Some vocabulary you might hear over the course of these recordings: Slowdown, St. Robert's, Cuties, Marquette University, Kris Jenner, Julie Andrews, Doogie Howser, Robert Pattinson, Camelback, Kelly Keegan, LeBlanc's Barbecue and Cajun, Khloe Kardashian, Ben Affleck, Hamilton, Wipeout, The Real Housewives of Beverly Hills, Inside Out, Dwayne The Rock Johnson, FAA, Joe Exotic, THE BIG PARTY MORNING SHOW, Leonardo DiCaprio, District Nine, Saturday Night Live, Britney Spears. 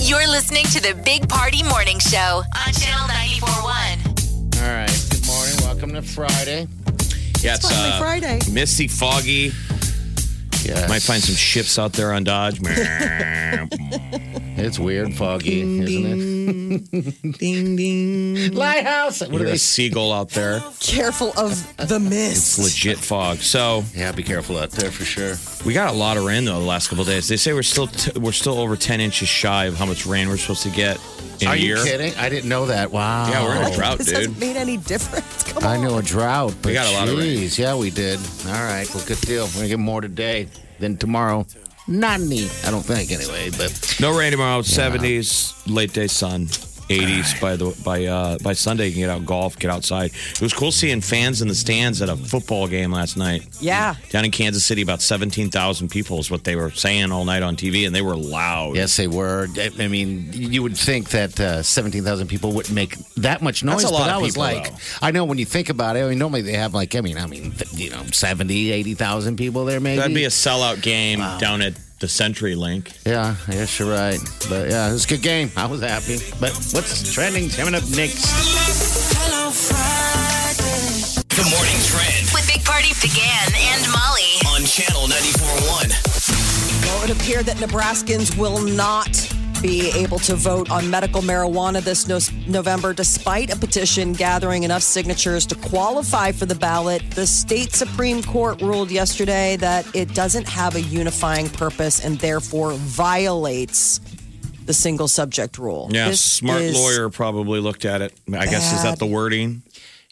You're listening to the Big Party Morning Show on Channel 94.1. All right. Good morning. Welcome to Friday. Yeah, it's finally Friday. Misty, foggy. Yes. Might find some ships out there on Dodge. It's weird, foggy, ding, isn't it? Ding, ding. Lighthouse. What are they? A seagull out there. Careful of the mist. It's legit fog. So yeah, be careful out there for sure. We got a lot of rain though the last couple of days. They say we're still over 10 inches shy of how much rain we're supposed to get in a year. Are you kidding? I didn't know that. Wow. Yeah, we're in a drought, dude. This hasn't made any difference. Come on. I know a drought, but we got a lot of rain. Yeah, we did. All right, well, good deal. We're gonna get more today than tomorrow. Not me, I don't think anyway. But no rain tomorrow. 70s, late day sun, 80s right. by Sunday. You can get out, golf, get outside. It was cool seeing fans in the stands at a football game last night. Yeah, down in Kansas City, about 17,000 people is what they were saying all night on TV, and they were loud. Yes, they were. I mean, you would think that 17,000 people wouldn't make that much noise. That's a lot of people. I know when you think about it. I mean, normally they have 70,000, 80,000 people there. Maybe that'd be a sellout game down at the CenturyLink. Yeah, I guess you're right. But yeah, it was a good game. I was happy. But what's trending coming up next? Hello, Friday. The Morning Trend. With Big Party began and Molly. On Channel 94.1. Well, it appeared that Nebraskans will not be able to vote on medical marijuana this November, despite a petition gathering enough signatures to qualify for the ballot. The state Supreme Court ruled yesterday that it doesn't have a unifying purpose and therefore violates the single subject rule. Yeah, smart lawyer probably looked at it. I guess, is that the wording?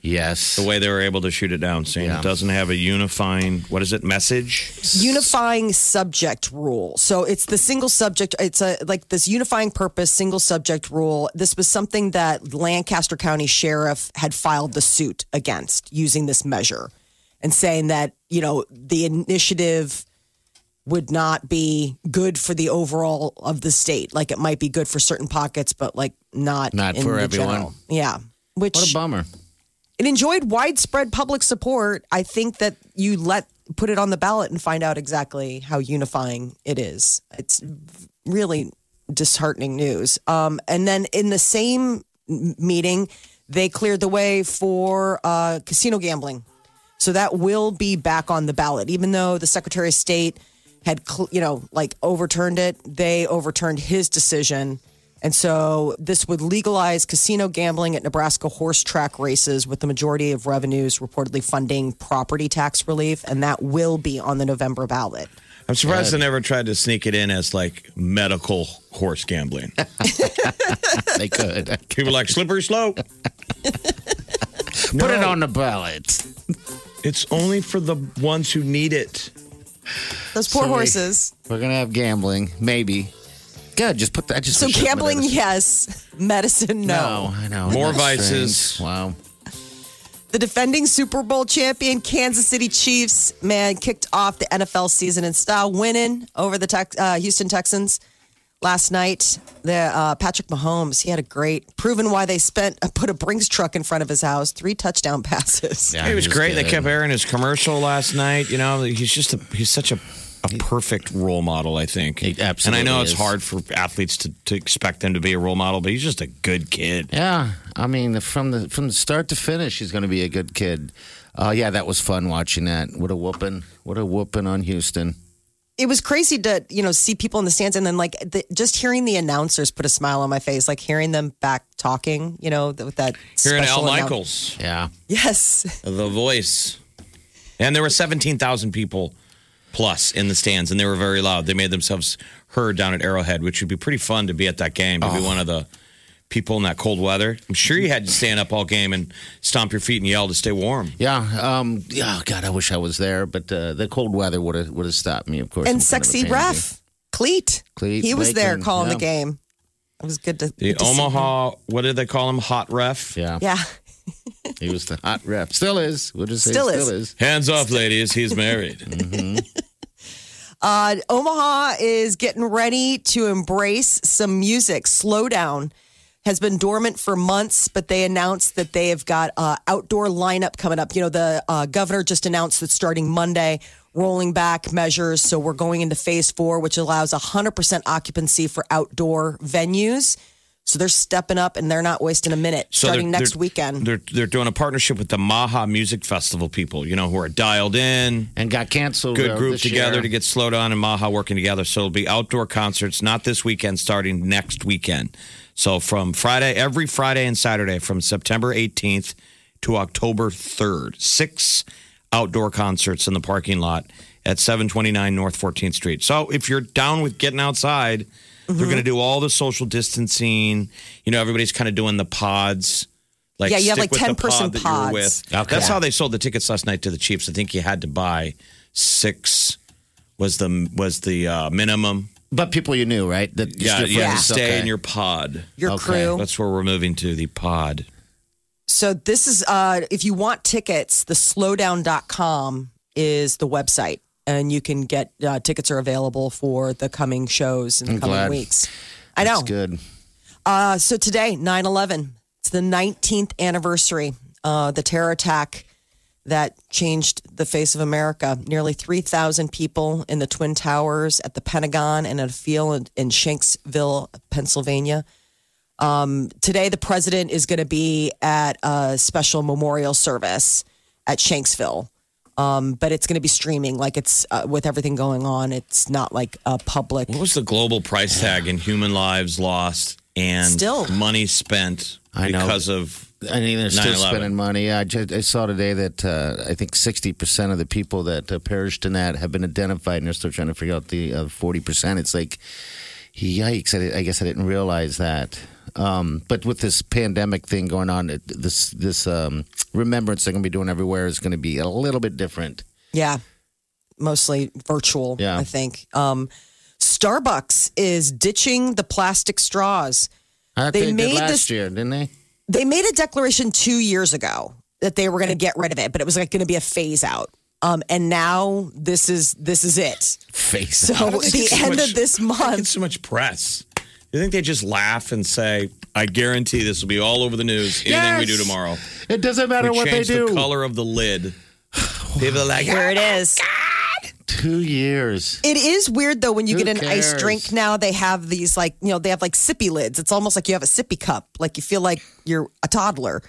Yes. The way they were able to shoot it down, saying it doesn't have a unifying, what is it, message? Unifying subject rule. So it's the single subject, it's this unifying purpose, single subject rule. This was something that Lancaster County Sheriff had filed the suit against, using this measure and saying that, the initiative would not be good for the overall of the state. Like, it might be good for certain pockets, but not for everyone. General. Yeah. What a bummer. It enjoyed widespread public support. I think that you put it on the ballot and find out exactly how unifying it is. It's really disheartening news. And then in the same meeting, they cleared the way for casino gambling. So that will be back on the ballot, even though the Secretary of State had, overturned it. They overturned his decision. And so this would legalize casino gambling at Nebraska horse track races, with the majority of revenues reportedly funding property tax relief. And that will be on the November ballot. I'm surprised they never tried to sneak it in as medical horse gambling. They could. People slippery slope. Put it on the ballot. It's only for the ones who need it. Those poor horses. We're going to have gambling, maybe. Good. Just put that. Just so gambling, yes. Medicine, no. I know. More vices. Wow. The defending Super Bowl champion Kansas City Chiefs, kicked off the NFL season in style, winning over the Houston Texans last night. Patrick Mahomes, he had a great, proven why they put a Brinks truck in front of his house. 3 touchdown passes. Yeah, he was great. Good. They kept airing his commercial last night. He's just he's such a perfect role model, I think. He absolutely is. And I know it's hard for athletes to expect them to be a role model, but he's just a good kid. Yeah. I mean, from the start to finish, he's going to be a good kid. Yeah, that was fun watching that. What a whooping on Houston. It was crazy to, see people in the stands, and then just hearing the announcers put a smile on my face, hearing them back talking, with that special. Hearing Al Michaels. Yeah. Yes. The voice. And there were 17,000 people plus in the stands, and they were very loud. They made themselves heard down at Arrowhead, which would be pretty fun to be at that game, to be one of the people in that cold weather. I'm sure you had to stand up all game and stomp your feet and yell to stay warm. Yeah. Oh, God, I wish I was there. But the cold weather would have stopped me, of course. And sexy ref, Cleat. He was there calling the game. It was good to see him. The Omaha, what did they call him? Hot ref? Yeah. Yeah. He was the hot ref. Still is. We'll just say still is. Hands off, ladies. He's married. Mm-hmm. Omaha is getting ready to embrace some music. Slowdown has been dormant for months, but they announced that they have got outdoor lineup coming up. You know, the governor just announced that starting Monday, rolling back measures. So we're going into phase 4, which allows 100% occupancy for outdoor venues. So they're stepping up, and they're not wasting a minute starting next weekend. They're doing a partnership with the Maha Music Festival people, you know, who are dialed in. And got canceled. Good group together to get Slowdown and Maha working together. So it'll be outdoor concerts, not this weekend, starting next weekend. So from every Friday and Saturday from September 18th to October 3rd, 6 outdoor concerts in the parking lot at 729 North 14th Street. So if you're down with getting outside... Mm-hmm. They're going to do all the social distancing. You know, everybody's kind of doing the pods. Like, yeah, you have like 10-person pods. Okay. That's how they sold the tickets last night to the Chiefs. I think you had to buy 6 was the minimum. But people you knew, right? You had to stay in your pod. Your crew. That's where we're moving to, the pod. So this is, if you want tickets, the slowdown.com is the website. And you can get tickets are available for the coming shows in the coming weeks. I know. That's good. So today, 9/11. It's the 19th anniversary, the terror attack that changed the face of America. Nearly 3,000 people in the Twin Towers, at the Pentagon, and at a field in Shanksville, Pennsylvania. Today, the president is going to be at a special memorial service at Shanksville. But it's going to be streaming. Like, it's with everything going on, it's not like a public. What was the global price tag in human lives lost and money spent because of 9/11? I mean, they're still spending money. I saw today that I think 60% of the people that perished in that have been identified, and they're still trying to figure out the 40%. It's like, yikes! I guess I didn't realize that. But with this pandemic thing going on, this remembrance they're going to be doing everywhere is going to be a little bit different. Yeah, mostly virtual, I think. Starbucks is ditching the plastic straws. They did last year, didn't they? They made a declaration 2 years ago that they were going to get rid of it, but it was like going to be a phase out. And now this is it. Phase out. So the end of this month. I get so much press. You think they just laugh and say, I guarantee this will be all over the news, anything we do tomorrow. It doesn't matter what they do. The color of the lid. People are like, here it is. God. 2 years. It is weird, though, when you get an iced drink now, they have these, like, you know, they have like sippy lids. It's almost like you have a sippy cup. Like, you feel like you're a toddler.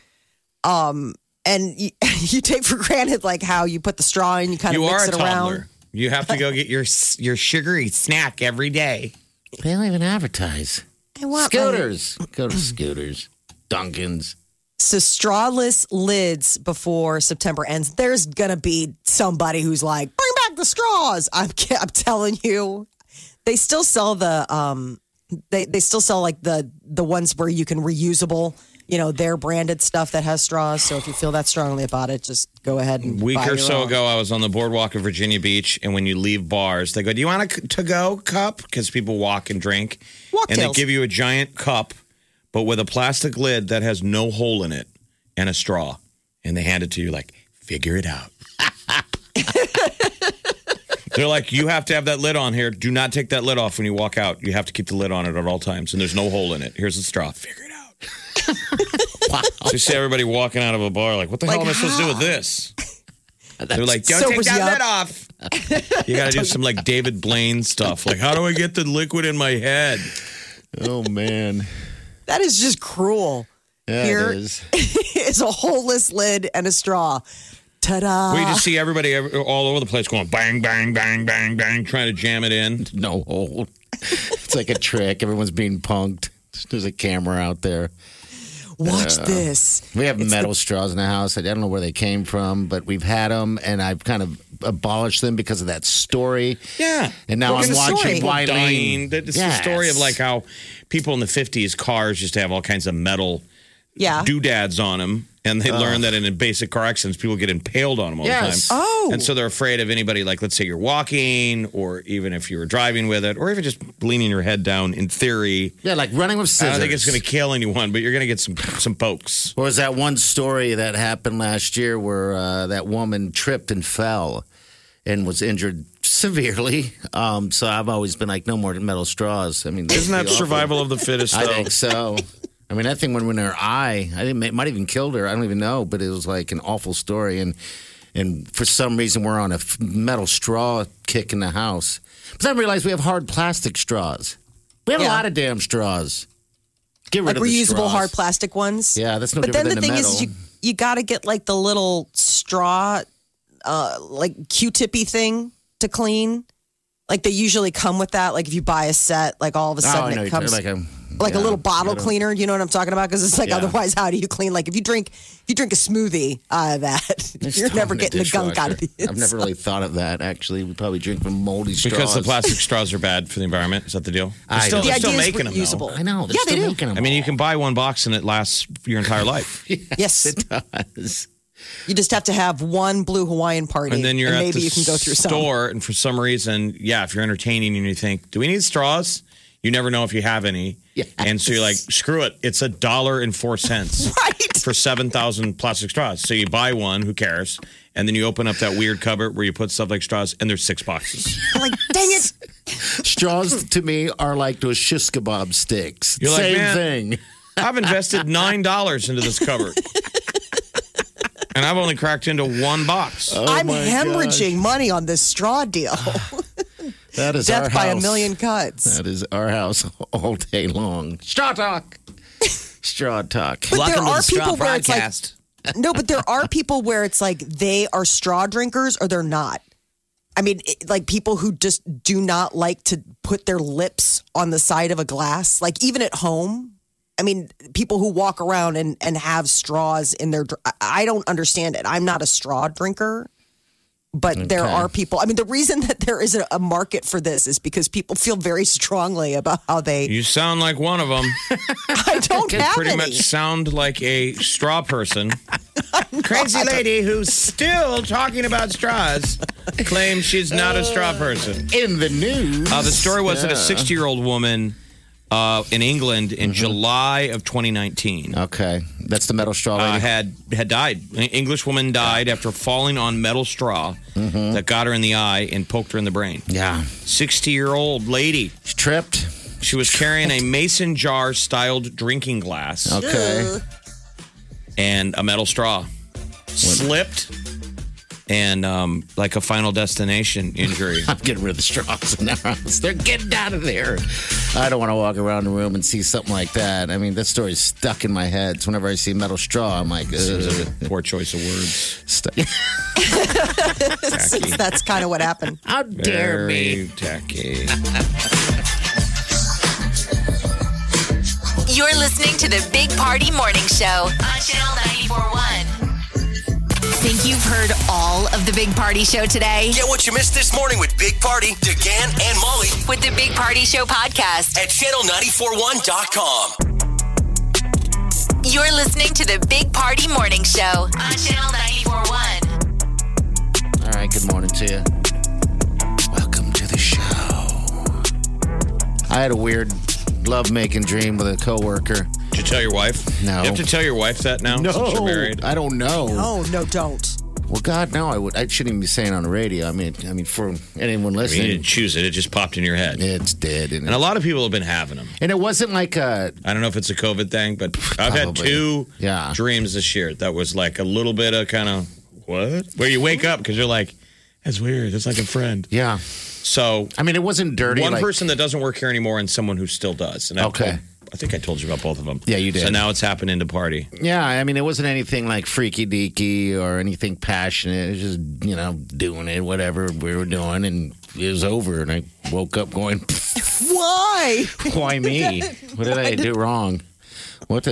And you take for granted, like, how you put the straw in, you kind of mix it around. You are a toddler. You have to go get your sugary snack every day. They don't even advertise. Scooters. Go to Scooters. Dunkin's. So strawless lids before September ends. There's going to be somebody who's like, bring back the straws. I'm telling you. They still sell the, they still sell like the ones where you can reusable, you know, their branded stuff that has straws. So if you feel that strongly about it, just go ahead and buy your own. A week or so ago, I was on the boardwalk of Virginia Beach, and when you leave bars, they go, do you want a to-go cup? Because people walk and drink. They give you a giant cup, but with a plastic lid that has no hole in it and a straw. And they hand it to you like, figure it out. They're like, you have to have that lid on here. Do not take that lid off when you walk out. You have to keep the lid on it at all times, and there's no hole in it. Here's the straw. Figure it out. Wow. So you see everybody walking out of a bar like, what the hell am I supposed to do with this? They're like, don't take that lid off. You got to do some like David Blaine stuff. Like, how do I get the liquid in my head? Oh, man. That is just cruel. Yeah, here it is. It's a holeless lid and a straw. Ta-da. We just see everybody all over the place going bang, bang, bang, bang, bang, trying to jam it in. No hole. It's like a trick. Everyone's being punked. There's a camera out there. Watch this. We have metal straws in the house. I don't know where they came from, but we've had them, and I've kind of abolished them because of that story. Yeah. And now I'm watching Wiley. It's the story of like how people in the 50s, cars used to have all kinds of metal doodads on them. And they learned that in basic car accidents, people get impaled on them all the time. Oh. And so they're afraid of anybody, like, let's say you're walking, or even if you were driving with it, or even just leaning your head down, in theory. Yeah, like running with scissors. I don't think it's going to kill anyone, but you're going to get some pokes. Or was that one story that happened last year where that woman tripped and fell and was injured severely. So I've always been like, no more metal straws. I mean, isn't that survival of the fittest, though? I think so. I mean, that thing went in her eye. It might have even killed her. I don't even know, but it was like an awful story. And for some reason, we're on a metal straw kick in the house. But then I realized we have hard plastic straws. We have a lot of damn straws. Get rid of the straws. Like reusable hard plastic ones? Yeah, that's no different than the metal. But then the thing is, you got to get like the little straw, like Q-tippy thing to clean. Like they usually come with that. Like if you buy a set, like all of a sudden it comes. Like a little bottle cleaner, you know what I'm talking about? Because it's like, otherwise, how do you clean? Like if you drink a smoothie out of that, you're never getting the gunk out of it. I've never really thought of that. Actually, we probably drink from moldy straws because the plastic straws are bad for the environment. Is that the deal? They're still making them. Though. I know. Yeah, they do. I mean, you can buy one box and it lasts your entire life. Yes, it does. You just have to have one blue Hawaiian party, and then you can go through store. And for some reason, if you're entertaining and you think, do we need straws? You never know if you have any. Yes. And so you're like, screw it. It's $1.04 right. for 7,000 plastic straws. So you buy one, who cares? And then you open up that weird cupboard where you put stuff like straws, and there's 6 boxes. I'm like, dang it. Straws to me are like those shish kebab sticks. You're same like, thing. I've invested $9 into this cupboard. And I've only cracked into 1 box. Oh, I'm hemorrhaging money on this straw deal. That is death our by house. A million cuts. That is our house all day long. Straw talk. Straw talk. But welcome there are to the people where podcast. It's like, no, but there are people where it's like they are straw drinkers or they're not. I mean, like people who just do not like to put their lips on the side of a glass. Like even at home, I mean, people who walk around and have straws in their, I don't understand it. I'm not a straw drinker. But there are people. I mean, the reason that there is a market for this is because people feel very strongly about how they. You sound like one of them. I don't have pretty any. Much sound like a straw person. Crazy lady who's still talking about straws claims she's not a straw person. In the news, the story was that a 60-year-old woman in England in July of 2019. Okay, that's the metal straw lady. Had died. An English woman died after falling on metal straw that got her in the eye and poked her in the brain. Yeah, 60-year-old lady. She tripped. She was carrying a mason jar styled drinking glass. Okay, and a metal straw slipped. And like a Final Destination injury. I'm getting rid of the straws in their house. They're getting out of there. I don't want to walk around the room and see something like that. I mean, that story's stuck in my head. So whenever I see metal straw, I'm like, seems like a poor choice of words. Since that's kind of what happened. How dare me. Very tacky. You're listening to the Big Party Morning Show on Channel 94.1. Think you've heard all of the Big Party Show today? Get what you missed this morning with Big Party, DeGan, and Molly with the Big Party Show podcast at channel941.com. You're listening to the Big Party Morning Show on Channel 94.1. All right, good morning to you. Welcome to the show. I had a weird lovemaking dream with a coworker. Did you tell your wife? No. You have to tell your wife that now? No. Since you're married? I don't know. Oh, no, don't. Well, God, no, I shouldn't even be saying on the radio. I mean, for anyone listening. You didn't choose it. It just popped in your head. It's dead. And a lot of people have been having them. And it wasn't like a... I don't know if it's a COVID thing, but I've had two dreams this year that was like a little bit of kind of, what? Where you wake up because you're like, that's weird. It's like a friend. Yeah. So... I mean, it wasn't dirty. One person that doesn't work here anymore and someone who still does. And I think I told you about both of them. Yeah, you did. So now it's happening to Party. Yeah, I mean, it wasn't anything like freaky-deaky or anything passionate. It was just, you know, doing it, whatever we were doing, and it was over. And I woke up going, why? Why me? What did I do wrong? God,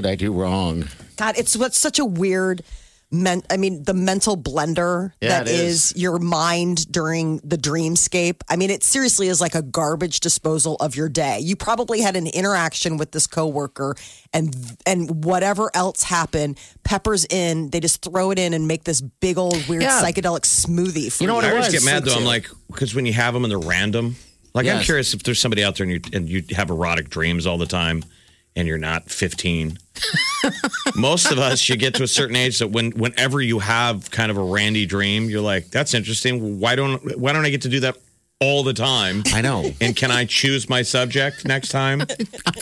it's such a weird the mental blender that is your mind during the dreamscape. I mean, it seriously is like a garbage disposal of your day. You probably had an interaction with this coworker and whatever else happened peppers in. They just throw it in and make this big old weird psychedelic smoothie. For you know what? I always get mad though. I'm like, because when you have them and they're random, like I'm curious if there's somebody out there and you have erotic dreams all the time. And you're not 15. Most of us, you get to a certain age that whenever you have kind of a randy dream, you're like, that's interesting. Why don't I get to do that all the time? I know. And can I choose my subject next time?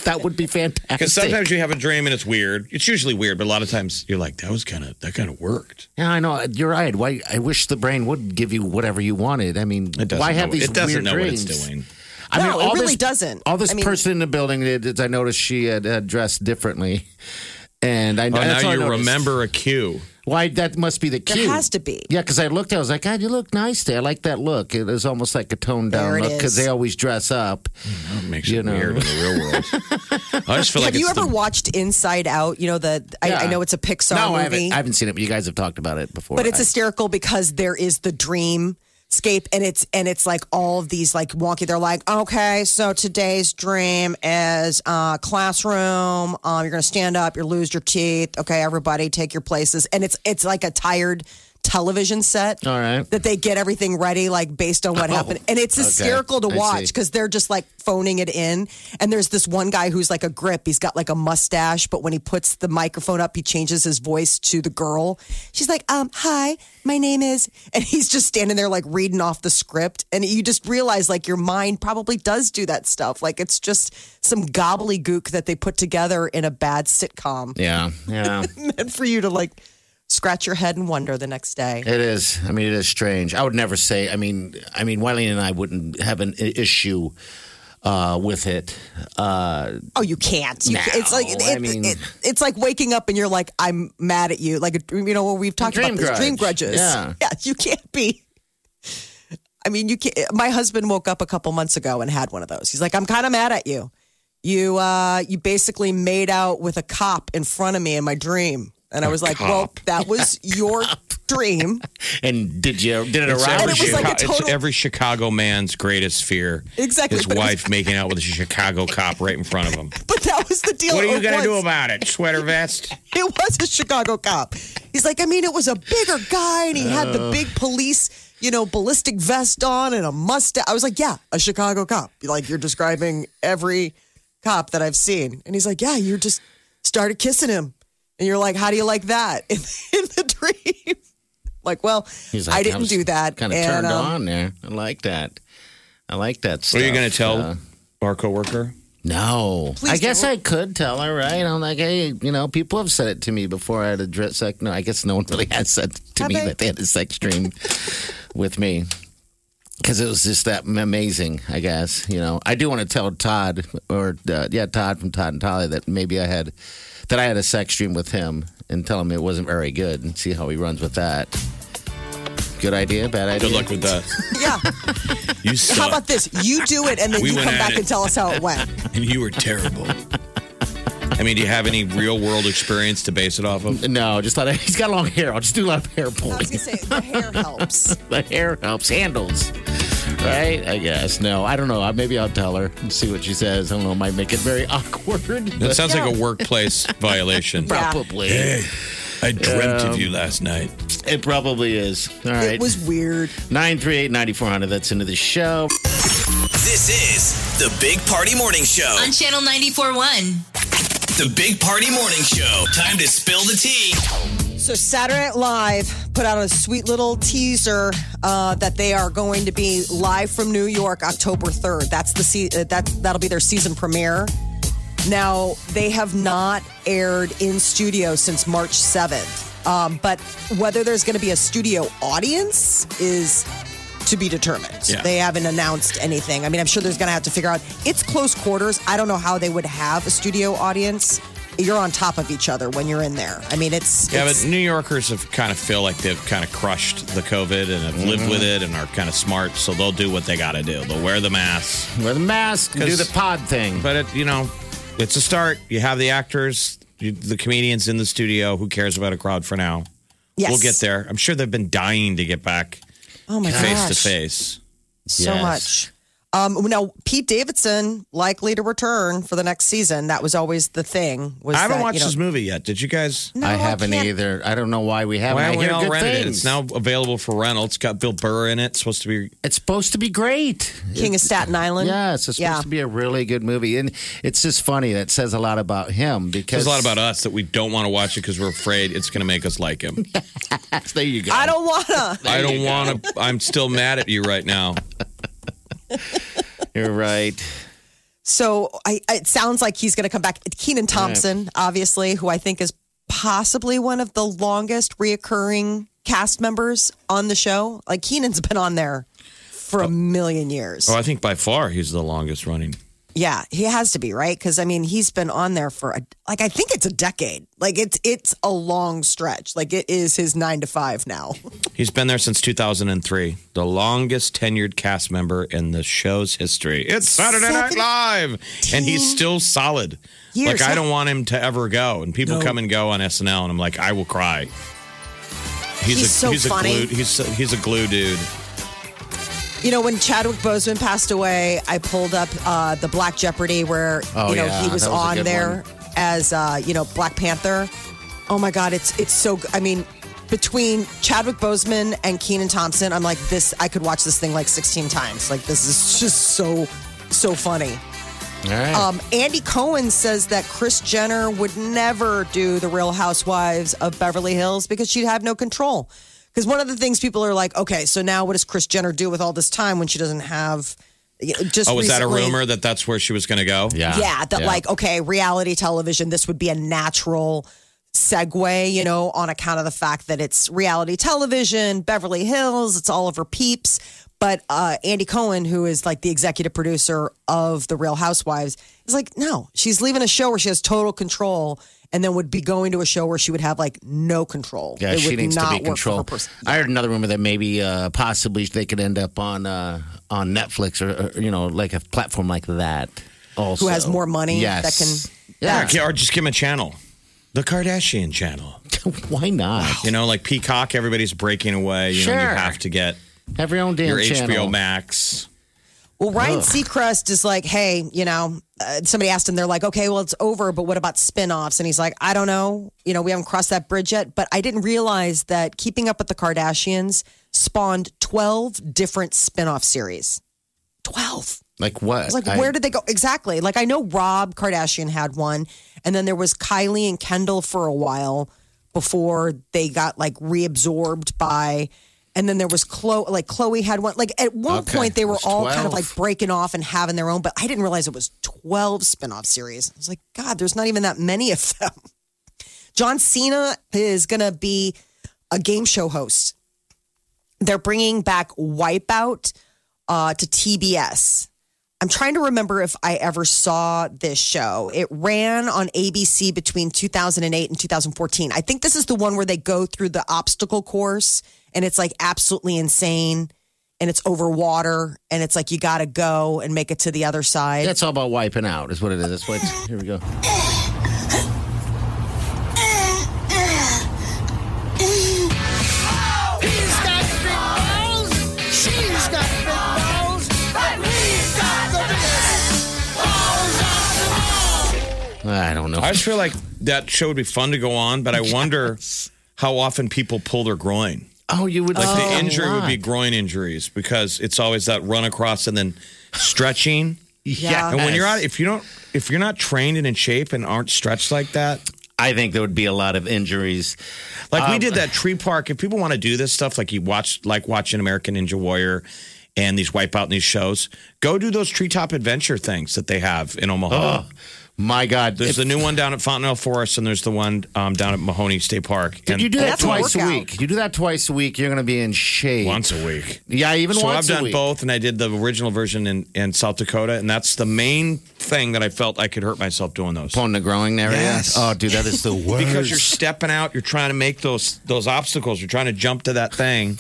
That would be fantastic. Because sometimes you have a dream and it's weird. It's usually weird, but a lot of times you're like, that kind of worked. Yeah, I know. You're right. Why? I wish the brain would give you whatever you wanted. I mean, why have these weird dreams? It doesn't know what it's doing. It really doesn't. Person in the building, I noticed she had dressed differently. And now you remember a cue. Why, that must be the cue. It has to be. Yeah, because I looked at it, I was like, God, you look nice today. I like that look. It was almost like a toned-down look because they always dress up. That makes it weird in the real world. I just feel like have you ever watched Inside Out? You know, I know it's a Pixar movie. I haven't seen it, but you guys have talked about it before. But it's hysterical because there is the dream escape and it's like all of these like wonky. They're like, okay, so today's dream is classroom. You're gonna stand up. You lose your teeth. Okay, everybody take your places. And it's like a tired television set. All right, that they get everything ready like based on what happened. And it's hysterical to watch because they're just like phoning it in. And there's this one guy who's like a grip. He's got like a mustache, but when he puts the microphone up, he changes his voice to the girl. She's like, hi, my name is, and he's just standing there like reading off the script. And you just realize like your mind probably does do that stuff. Like it's just some gobbledygook that they put together in a bad sitcom. Yeah. Meant for you to like scratch your head and wonder the next day. It is. I mean, it is strange. I would never say, I mean, Wiley and I wouldn't have an issue with it. You can't. You can't. It's like, it's like waking up and you're like, I'm mad at you. Like, you know, we've talked about these dream grudges. Yeah, you can't be. I mean, you can't. My husband woke up a couple months ago and had one of those. He's like, I'm kind of mad at you. You basically made out with a cop in front of me in my dream. And I was like, well, that was your dream. And did it arouse you? It's every Chicago man's greatest fear. Exactly. His wife making out with a Chicago cop right in front of him. But that was the deal. What are you going to do about it? Sweater vest? It was a Chicago cop. He's like, it was a bigger guy and he had the big police, ballistic vest on and a mustache. I was like, yeah, a Chicago cop. Like you're describing every cop that I've seen. And he's like, yeah, you just started kissing him. And you're like, how do you like that in the dream? Like, well, like, I didn't do that. Kind of turned on there. I like that. I like that stuff. Are you going to tell our coworker? No. I guess don't. I could tell her, right? I'm like, hey, people have said it to me before. I had a dress. Like, no, I guess no one really has said to me that they had a sex dream with me. Because it was just that amazing, I guess. I do want to tell Todd, or Todd from Todd and Tolly, that maybe I had a sex dream with him and tell him it wasn't very good and see how he runs with that. Good idea, bad idea. Good luck with that. Yeah. You suck. How about this? You do it and then you come back and tell us how it went. And you were terrible. Do you have any real world experience to base it off of? No, just he's got long hair. I'll just do a lot of hair pulling. I was going to say, the hair helps. The hair helps. Handles. Right? I guess. No, I don't know. Maybe I'll tell her and see what she says. I don't know. It might make it very awkward. That sounds like a workplace violation. Probably. Yeah. Hey, I dreamt of you last night. It probably is. All right. It was weird. 938-9400. That's into the show. This is the Big Party Morning Show on Channel 94.1. The Big Party Morning Show. Time to spill the tea. So Saturday Night Live put out a sweet little teaser that they are going to be live from New York October 3rd. That's the that'll be their season premiere. Now, they have not aired in studio since March 7th. But whether there's going to be a studio audience is to be determined. Yeah. They haven't announced anything. I'm sure there's going to have to figure out. It's close quarters. I don't know how they would have a studio audience. You're on top of each other when you're in there. But New Yorkers have kind of feel like they've kind of crushed the COVID and have lived with it and are kind of smart. So they'll do what they got to do. They'll wear the mask. Wear the mask. Do the pod thing. But it's a start. You have the actors, the comedians in the studio. Who cares about a crowd for now? Yes. We'll get there. I'm sure they've been dying to get back face to face. So much. Now, Pete Davidson likely to return for the next season. That was always the thing. Was I haven't watched this movie yet. Did you guys? No, I haven't either. I don't know why we haven't. Well, we all rented it. It's now available for rental. It's got Bill Burr in it. It's supposed to be great. King of Staten Island. Yeah, it's supposed to be a really good movie. And it's just funny. That says a lot about him. Because it says a lot about us that we don't want to watch it because we're afraid it's going to make us like him. There you go. I don't want to. I'm still mad at you right now. You're right. So it sounds like he's going to come back. Kenan Thompson, obviously, who I think is possibly one of the longest reoccurring cast members on the show. Like, Keenan's been on there for a million years. Oh, I think by far he's the longest running. Yeah, he has to be, right? Because, I mean, he's been on there for, I think it's a decade. Like, it's a long stretch. Like, it is his 9 to 5 now. He's been there since 2003. The longest tenured cast member in the show's history. It's Saturday Night Live! And he's still solid. Years, I don't want him to ever go. And people come and go on SNL, and I'm like, I will cry. He's funny. He's a glue dude. You know, when Chadwick Boseman passed away, I pulled up the Black Jeopardy where, he was on there as, Black Panther. Oh, my God. It's so good. I mean, between Chadwick Boseman and Kenan Thompson, I'm like, I could watch this thing like 16 times. Like, this is just so, so funny. All right. Andy Cohen says that Kris Jenner would never do The Real Housewives of Beverly Hills because she'd have no control. Because one of the things people are like, okay, so now what does Kris Jenner do with all this time when she doesn't have just recently? Oh, was that a rumor that that's where she was going to go? Yeah. Yeah, reality television, this would be a natural segue, on account of the fact that it's reality television, Beverly Hills, it's all of her peeps. But Andy Cohen, who is like the executive producer of The Real Housewives, is like, no, she's leaving a show where she has total control and then would be going to a show where she would have, like, no control. Yeah, she needs to be controlled. I heard another rumor that maybe possibly they could end up on Netflix or, like a platform like that also. Who has more money? Yes. That can, or just give them a channel. The Kardashian channel. Why not? Wow. Like Peacock, everybody's breaking away. You have to get every own damn your channel. HBO Max. Well, Ryan Seacrest is like, hey, somebody asked him, they're like, okay, well, it's over, but what about spinoffs? And he's like, I don't know. We haven't crossed that bridge yet. But I didn't realize that Keeping Up with the Kardashians spawned 12 different spinoff series. 12. Like what? Like, where did they go? Exactly. Like, I know Rob Kardashian had one, and then there was Kylie and Kendall for a while before they got, like, reabsorbed by... And then there was Chloe. Like, Chloe had one. Like, at one point, they were all kind of like breaking off and having their own. But I didn't realize it was 12 spinoff series. I was like, God, there's not even that many of them. John Cena is going to be a game show host. They're bringing back Wipeout to TBS. I'm trying to remember if I ever saw this show. It ran on ABC between 2008 and 2014. I think this is the one where they go through the obstacle course. And it's like absolutely insane. And it's over water. And it's like you got to go and make it to the other side. That's all about wiping out is what it is. That's what here we go. Oh, he's got big balls. She's got big balls. But we've got the best balls on the wall. I don't know. I just feel like that show would be fun to go on. But I wonder how often people pull their groin. Oh, you would the injury would be groin injuries because it's always that run across and then stretching. Yeah, and when you're out, if you're not trained and in shape and aren't stretched like that, I think there would be a lot of injuries. Like we did that tree park. If people want to do this stuff, like you watching American Ninja Warrior and these Wipeout and these shows, go do those treetop adventure things that they have in Omaha. Oh. My God. There's the new one down at Fontanelle Forest, and there's the one down at Mahoney State Park. And you do that twice a week. You do that twice a week, you're going to be in shape. Once a week. Yeah, even once a week. So I've done both, and I did the original version in South Dakota, and that's the main thing that I felt I could hurt myself doing those. Pulling the growing area? Yes. Oh, dude, that is the worst. Because you're stepping out, you're trying to make those obstacles, you're trying to jump to that thing,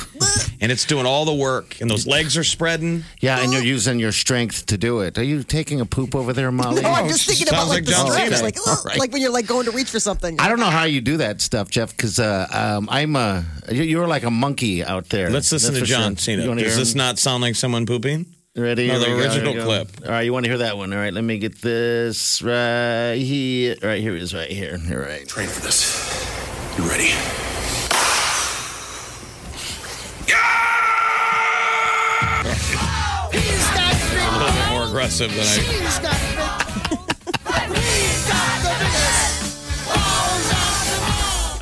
And it's doing all the work. And those legs are spreading. Yeah, and you're using your strength to do it. Are you taking a poop over there, Molly? No, I'm just thinking about like the stretch. Like when you're like going to reach for something. I don't know how you do that stuff, Jeff, because you're like a monkey out there. Let's listen to John Cena. Does this not sound like someone pooping? Ready? No, the original clip. All right, you want to hear that one. All right, let me get this right here. All right, here it is right here. All right. Train for this. You ready? Aggressive than I.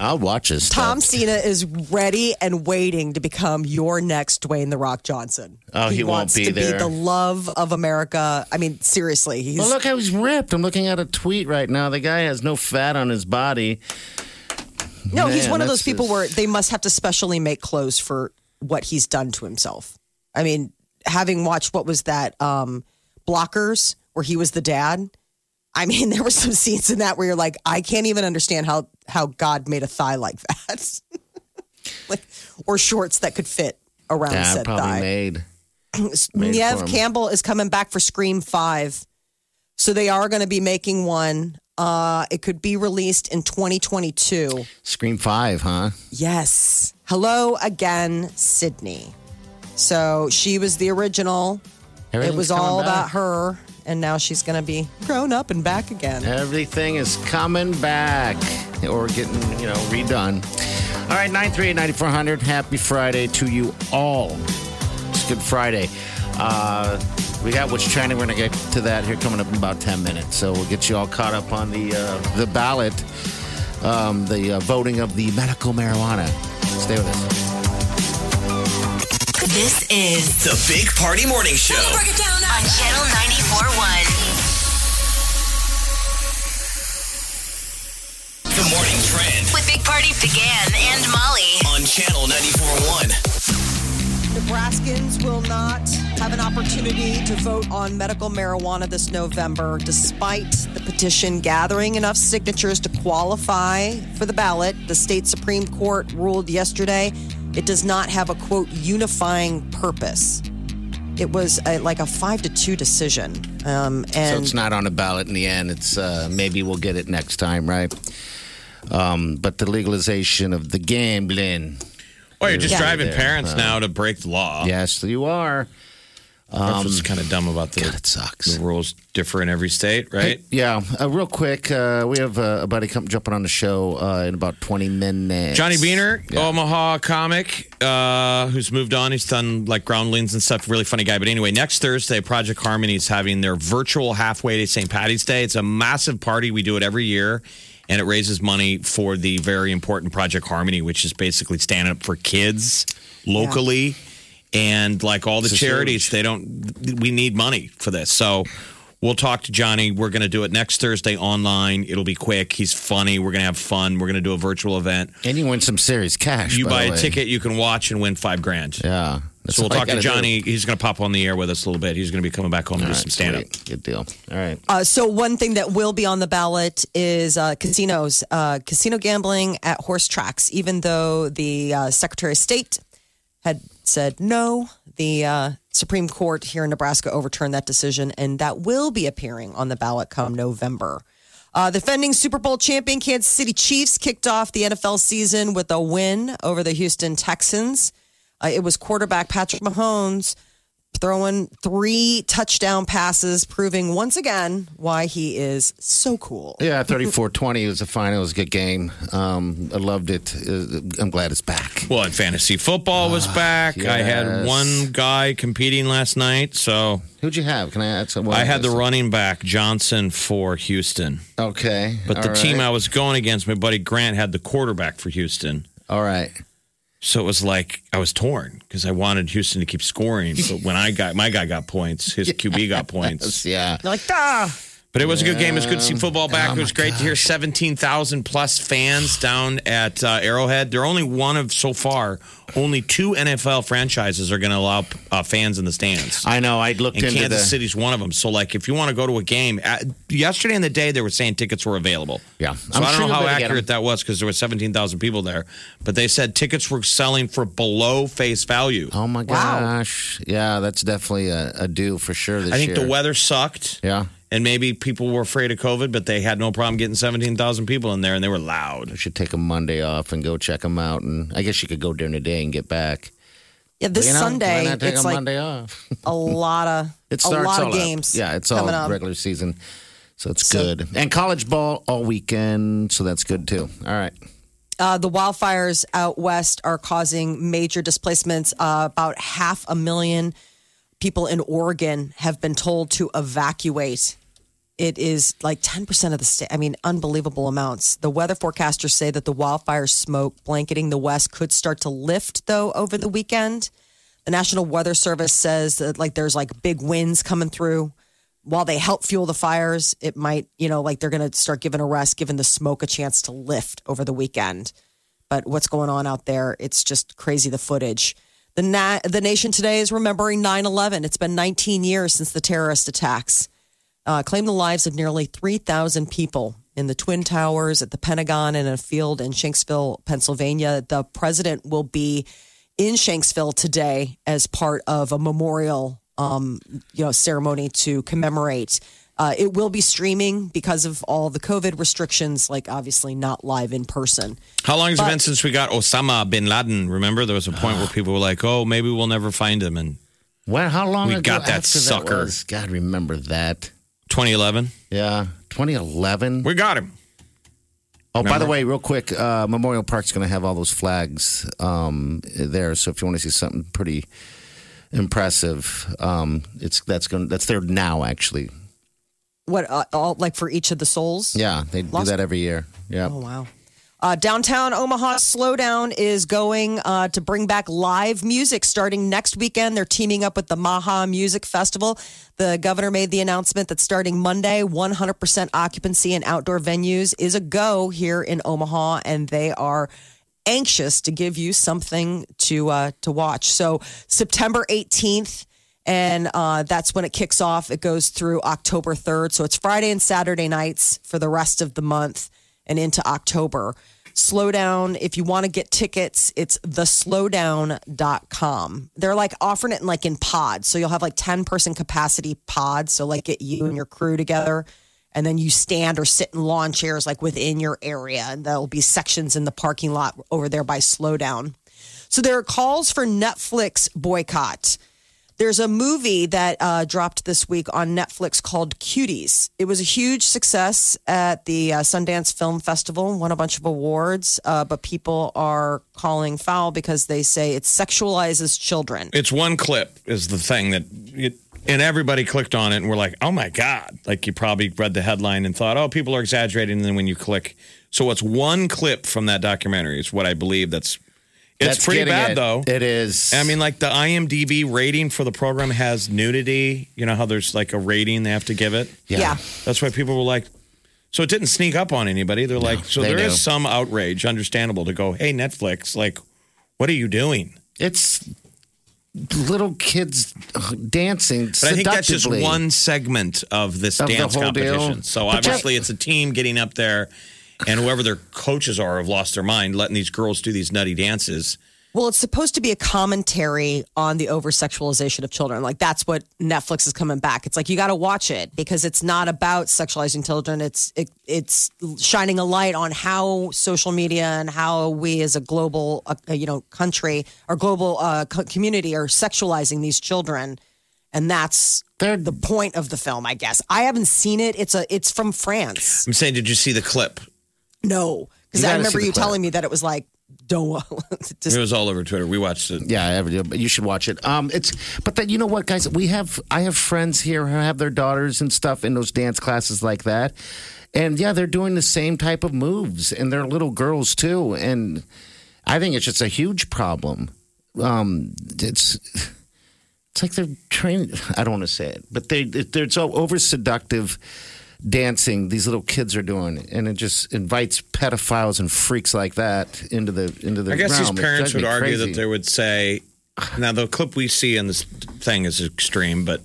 I'll watch this. Tom Cena is ready and waiting to become your next Dwayne the Rock Johnson. Oh, he wants won't be to there. Be the love of America. I mean, seriously. Well, look how he's ripped. I'm looking at a tweet right now. The guy has no fat on his body. No, man, he's one of those people where they must have to specially make clothes for what he's done to himself. I mean, having watched what was that? Blockers, where he was the dad. I mean, there were some scenes in that where you're like, I can't even understand how God made a thigh like that. Like, or shorts that could fit around said probably thigh. Made Neve Campbell is coming back for Scream 5. So they are going to be making one. It could be released in 2022. Scream 5, huh? Yes. Hello again, Sydney. So she was the original. It was all about her, and now she's going to be grown up and back again. Everything is coming back or getting, redone. All right, 938-9400. Happy Friday to you all. It's Good Friday. We got what's trending. We're going to get to that here coming up in about 10 minutes. So we'll get you all caught up on the ballot, the voting of the medical marijuana. Stay with us. This is The Big Party Morning Show on Channel 94.1. The Morning Trend with Big Party began and Molly on Channel 94.1. Nebraskans will not have an opportunity to vote on medical marijuana this November, despite the petition gathering enough signatures to qualify for the ballot. The state Supreme Court ruled yesterday it does not have a, quote, unifying purpose. It was a 5-2 decision. And so it's not on a ballot in the end. It's maybe we'll get it next time, right? But the legalization of the gambling. Or you're just driving parents now to break the law. Yes, you are. That's what's kind of dumb about this. God, it sucks. The rules differ in every state, right? Real quick, we have a buddy jumping on the show in about 20 minutes. Johnny Beaner, Omaha comic, who's moved on. He's done like Groundlings and stuff. Really funny guy. But anyway, next Thursday, Project Harmony is having their virtual halfway to St. Patty's Day. It's a massive party. We do it every year. And it raises money for the very important Project Harmony, which is basically standing up for kids locally. Yeah. And like all the charities, we need money for this. So we'll talk to Johnny. We're going to do it next Thursday online. It'll be quick. He's funny. We're going to have fun. We're going to do a virtual event. And you win some serious cash. You buy a ticket, you can watch and win $5,000. Yeah. So we'll talk to Johnny. He's going to pop on the air with us a little bit. He's going to be coming back home to do some stand-up. Good deal. All right. So one thing that will be on the ballot is casinos. Casino gambling at horse tracks, even though the Secretary of State had said no. The Supreme Court here in Nebraska overturned that decision, and that will be appearing on the ballot come November. The defending Super Bowl champion Kansas City Chiefs kicked off the NFL season with a win over the Houston Texans. It was quarterback Patrick Mahomes throwing 3 touchdown passes, proving once again why he is so cool. Yeah, 34-20 was the final. It was a good game. I loved it. I'm glad it's back. Well, and fantasy football was back. Yes. I had one guy competing last night. So who'd you have? Can I add someone? I had the running back, Johnson, for Houston. Okay. But the team I was going against, my buddy Grant, had the quarterback for Houston. All right. So it was like I was torn because I wanted Houston to keep scoring. But when my guy got points, his QB got points. Yeah. You're like, But it was a good game. It was good to see football back. It was great to hear 17,000 plus fans down at Arrowhead. They're only one of, so far, only two NFL franchises are going to allow fans in the stands. I know. I looked into Kansas City's one of them. So, like, if you want to go to a game, yesterday in the day, they were saying tickets were available. Yeah. So I don't know how accurate that was because there were 17,000 people there. But they said tickets were selling for below face value. Oh, my gosh. Wow. Yeah, that's definitely a do for sure this year. I think the weather sucked. Yeah. And maybe people were afraid of COVID, but they had no problem getting 17,000 people in there, and they were loud. I should take a Monday off and go check them out. And I guess you could go during the day and get back. Yeah, this Sunday, it's like a lot of games. Yeah, it's all regular season, so it's good. And college ball all weekend, so that's good, too. All right. The wildfires out west are causing major displacements. About 500,000 people in Oregon have been told to evacuate. It is like 10% of the state. I mean, unbelievable amounts. The weather forecasters say that the wildfire smoke blanketing the West could start to lift, though, over the weekend. The National Weather Service says that there's big winds coming through. While they help fuel the fires, it might, they're going to start giving a rest, giving the smoke a chance to lift over the weekend. But what's going on out there, it's just crazy, the footage. The nation today is remembering 9/11. It's been 19 years since the terrorist attacks. Claimed the lives of nearly 3,000 people in the Twin Towers, at the Pentagon, and in a field in Shanksville, Pennsylvania. The president will be in Shanksville today as part of a memorial, ceremony to commemorate. It will be streaming because of all the COVID restrictions, obviously not live in person. How long has it been since we got Osama bin Laden? Remember, there was a point where people were like, oh, maybe we'll never find him. And how long we got that sucker. God, remember that. 2011? Yeah, 2011. We got him. Oh, remember? By the way, real quick, Memorial Park's going to have all those flags there. So if you want to see something pretty impressive, that's there now, actually. What, for each of the souls? Yeah, they do that every year. Yeah. Oh, wow. Downtown Omaha Slowdown is going to bring back live music starting next weekend. They're teaming up with the Maha Music Festival. The governor made the announcement that starting Monday, 100% occupancy in outdoor venues is a go here in Omaha, and they are anxious to give you something to watch. So September 18th. And that's when it kicks off. It goes through October 3rd. So it's Friday and Saturday nights for the rest of the month and into October. Slowdown, if you want to get tickets, it's theslowdown.com. They're offering it in pods. So you'll have 10-person capacity pods. So get you and your crew together. And then you stand or sit in lawn chairs within your area. And there'll be sections in the parking lot over there by Slowdown. So there are calls for Netflix boycott. There's a movie that dropped this week on Netflix called Cuties. It was a huge success at the Sundance Film Festival, won a bunch of awards, but people are calling foul because they say it sexualizes children. It's one clip is the thing and everybody clicked on it and we're like, oh my God. You probably read the headline and thought, oh, people are exaggerating. And then when you click. So it's one clip from that documentary is what I believe that's pretty bad, though. It is. I mean, the IMDb rating for the program has nudity. You know how there's a rating they have to give it? Yeah. That's why people were so it didn't sneak up on anybody. They're so there is some outrage, understandable, to go, hey, Netflix, what are you doing? It's little kids dancing seductively. But I think that's just one segment of this dance competition. Deal. So obviously it's a team getting up there. And whoever their coaches are have lost their mind letting these girls do these nutty dances. Well, it's supposed to be a commentary on the over-sexualization of children. That's what Netflix is coming back. It's you got to watch it because it's not about sexualizing children. It's shining a light on how social media and how we as a global, country or global community are sexualizing these children. And that's the point of the film, I guess. I haven't seen it. It's from France. I'm saying, did you see the clip? No, because I remember you telling me that it was don't. It was all over Twitter. We watched it. Yeah, but you should watch it. You know what, guys? I have friends here who have their daughters and stuff in those dance classes like that, and yeah, they're doing the same type of moves, and they're little girls too, and I think it's just a huge problem. It's they're trained. I don't want to say it, but they're so over seductive. dancing these little kids are doing, and it just invites pedophiles and freaks like that into the. I guess realm. These parents would argue that they would say, now the clip we see in this thing is extreme, but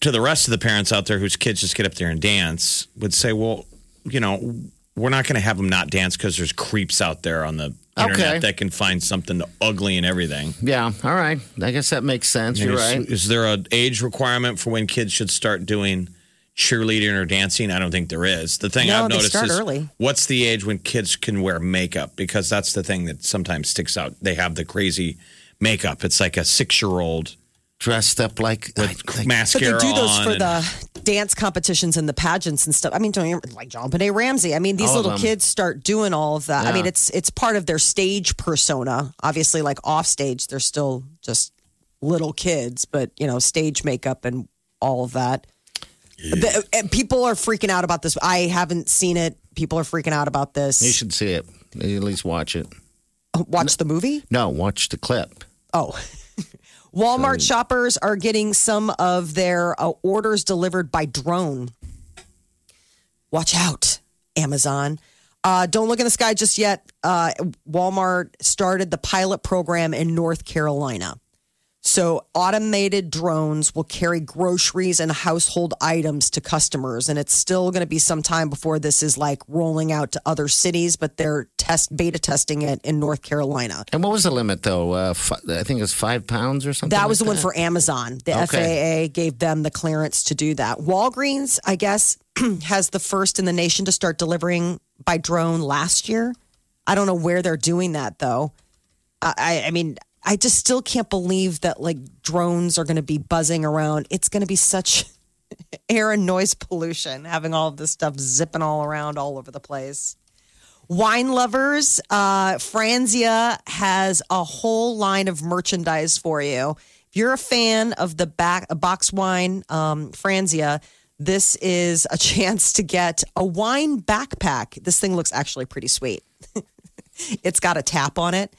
to the rest of the parents out there whose kids just get up there and dance would say, well, you know, we're not going to have them not dance because there's creeps out there on the internet that can find something ugly and everything. Yeah. All right. I guess that makes sense. You're right. Is there an age requirement for when kids should start doing cheerleading or dancing? I don't think there is. The thing I've noticed is early. What's the age when kids can wear makeup? Because that's the thing that sometimes sticks out. They have the crazy makeup. It's like a 6-year-old dressed up like mascara. But they do those for the dance competitions and the pageants and stuff. I mean, don't you remember, like JonBenet Ramsey? I mean, these little kids start doing all of that. Yeah. I mean, it's part of their stage persona. Obviously, like off stage, they're still just little kids, but you know, stage makeup and all of that. Yeah. And people are freaking out about this. I haven't seen it. People are freaking out about this. You should see it. You at least watch it. Watch the movie? No, watch the clip. Oh. Walmart shoppers are getting some of their orders delivered by drone. Watch out, Amazon. Don't look in the sky just yet. Walmart started the pilot program in North Carolina. So automated drones will carry groceries and household items to customers. And it's still going to be some time before this is like rolling out to other cities, but they're beta testing it in North Carolina. And what was the limit, though? I think it was 5 pounds or something. That was the one for Amazon. The FAA gave them the clearance to do that. Walgreens, I guess, has the first in the nation to start delivering by drone last year. I don't know where they're doing that, though. I mean, I just still can't believe that like drones are going to be buzzing around. It's going to be such air and noise pollution, having all of this stuff zipping all around all over the place. Wine lovers, Franzia has a whole line of merchandise for you. If you're a fan of the box wine, Franzia, this is a chance to get a wine backpack. This thing looks actually pretty sweet. It's got a tap on it.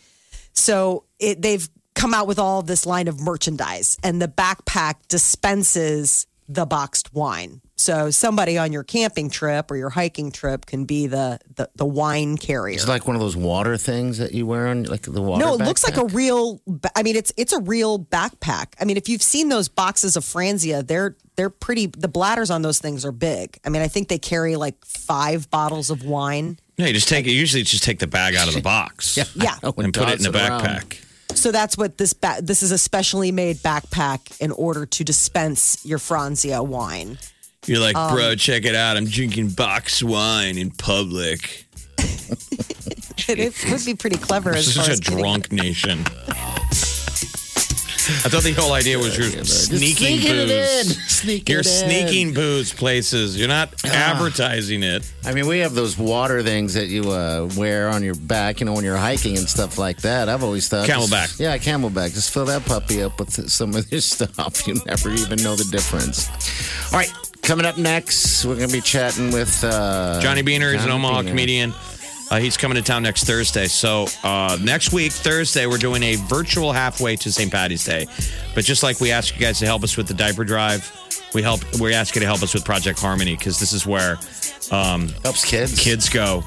So they've come out with all of this line of merchandise, and the backpack dispenses the boxed wine. So somebody on your camping trip or your hiking trip can be the wine carrier. It's like one of those water things that you wear on, like the water. No, it looks like a real. I mean, it's a real backpack. I mean, if you've seen those boxes of Franzia, they're pretty. The bladders on those things are big. I mean, I think they carry like 5 bottles of wine. No, you just take it. Usually, just take the bag out of the box. Yeah, and put it in the backpack. So that's what this is a specially made backpack in order to dispense your Franzia wine. You're like, bro, check it out. I'm drinking box wine in public. It would be pretty clever. This is such a drunk nation. I thought the whole idea was you're sneaking booze. You're sneaking booze places. You're not advertising it. I mean, we have those water things that you wear on your back, you know, when you're hiking and stuff like that. I've always thought. Camelback. Camelback. Just fill that puppy up with some of this stuff. You never even know the difference. All right. Coming up next, we're going to be chatting with Johnny Beaner. He's an Omaha comedian. He's coming to town next Thursday. So next week, Thursday, we're doing a virtual halfway to St. Paddy's Day. But just like we ask you guys to help us with the diaper drive, we ask you to help us with Project Harmony, because this is where helps kids go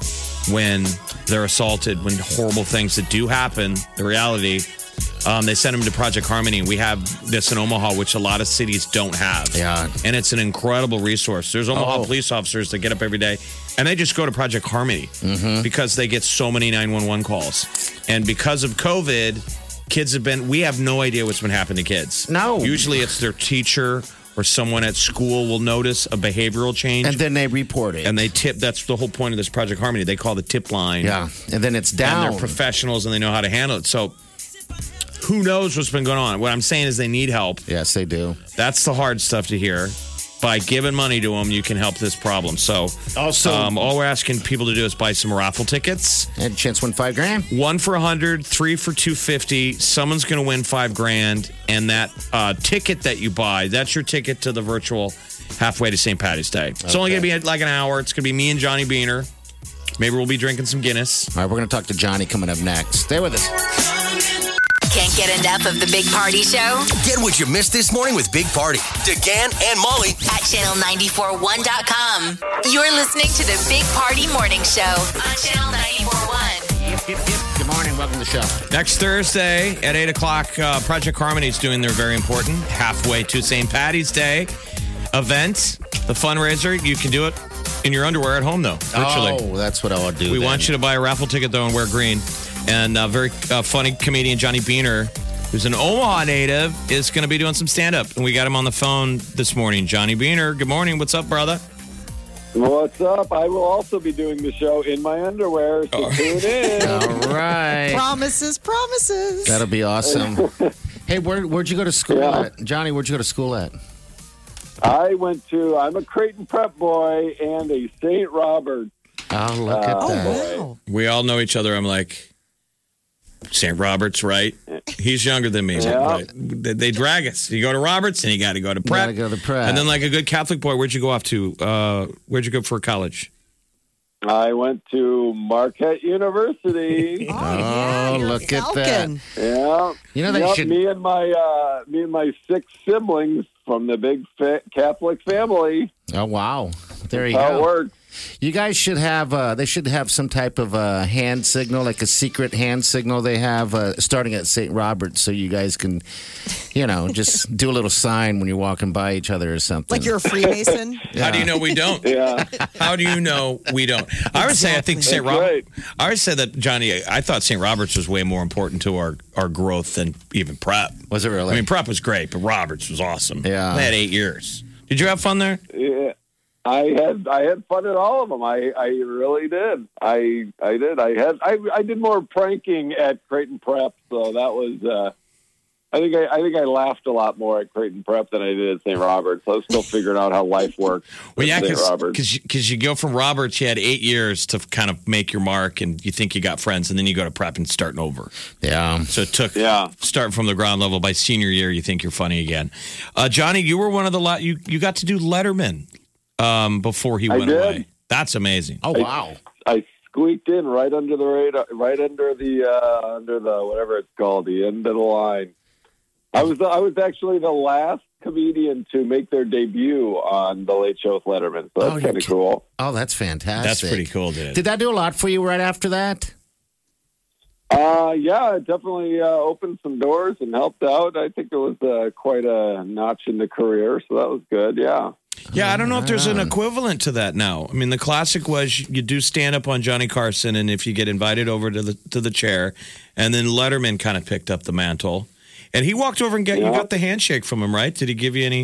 when they're assaulted, when horrible things that do happen, the reality. They send them to Project Harmony. We have this in Omaha, which a lot of cities don't have. Yeah. And it's an incredible resource. There's Omaha police officers that get up every day, and they just go to Project Harmony because they get so many 911 calls. And because of COVID, we have no idea what's been happening to kids. No. Usually it's their teacher or someone at school will notice a behavioral change. And then they report it. And they tip. That's the whole point of this Project Harmony. They call the tip line. Yeah. And then it's down. And they're professionals, and they know how to handle it. So who knows what's been going on? What I'm saying is they need help. Yes, they do. That's the hard stuff to hear. By giving money to them, you can help this problem. So also, all we're asking people to do is buy some raffle tickets. And a chance to win $5,000. 1 for $100, 3 for $250. Someone's going to win $5,000. And that ticket that you buy, that's your ticket to the virtual halfway to St. Paddy's Day. It's only going to be like an hour. It's going to be me and Johnny Beaner. Maybe we'll be drinking some Guinness. All right, we're going to talk to Johnny coming up next. Stay with us. Can't get enough of the Big Party Show? Get what you missed this morning with Big Party, DeGan and Molly at channel941.com. You're listening to the Big Party Morning Show on Channel 94.1. Good morning. Welcome to the show. Next Thursday at 8 o'clock, Project Harmony is doing their very important halfway to St. Patty's Day event. The fundraiser, you can do it in your underwear at home, though, virtually. Oh, that's what I would do. We then want you to buy a raffle ticket, though, and wear green. And very funny comedian Johnny Beaner, who's an Omaha native, is going to be doing some stand-up. And we got him on the phone this morning. Johnny Beaner, good morning. What's up, brother? What's up? I will also be doing the show in my underwear, so tune in. All right. Promises. That'll be awesome. Hey, where'd you go to school at? Johnny, where'd you go to school at? I'm a Creighton Prep boy and a St. Robert's. Oh, look at that. Wow. We all know each other. I'm like, St. Robert's, right? He's younger than me. Yeah. Right? They drag us. You go to Roberts and you got to go to Prep. Got to go to Prep. And then like a good Catholic boy, where'd you go off to? Where'd you go for college? I went to Marquette University. Look at that. Yeah. You know, me and my six siblings from the big Catholic family. Oh, wow. There you go. How it works. You guys should have, they should have some type of hand signal, like a secret hand signal they have starting at St. Robert's, so you guys can, just do a little sign when you're walking by each other or something. Like you're a Freemason? Yeah. How do you know we don't? Yeah. How do you know we don't? Exactly. I would say, I think St. Robert's, I would say that, Johnny, I thought St. Robert's was way more important to our growth than even Prep. Was it really? I mean, Prep was great, but Robert's was awesome. Yeah. They had 8 years. Did you have fun there? Yeah. I had fun at all of them. I really did. I did. I did more pranking at Creighton Prep, so that was. I think I laughed a lot more at Creighton Prep than I did at St. Robert's. I was still figuring out how life works. Well, yeah, because you go from Roberts, you had 8 years to kind of make your mark, and you think you got friends, and then you go to Prep and starting over. Yeah. So it took starting from the ground level. By senior year, you think you're funny again. Johnny, you were one of the you got to do Letterman. Before he went away. That's amazing. Oh, wow. I squeaked in right under the radar, right under the whatever it's called, the end of the line. I was actually the last comedian to make their debut on The Late Show with Letterman. So that's kind of cool. Oh, that's fantastic. That's pretty cool, dude. Did that do a lot for you right after that? Yeah, it definitely opened some doors and helped out. I think it was quite a notch in the career, so that was good, yeah. Yeah, I don't know if there's an equivalent to that now. I mean, the classic was you do stand-up on Johnny Carson, and if you get invited over to the chair, and then Letterman kind of picked up the mantle. And he walked over and you got the handshake from him, right? Did he give you any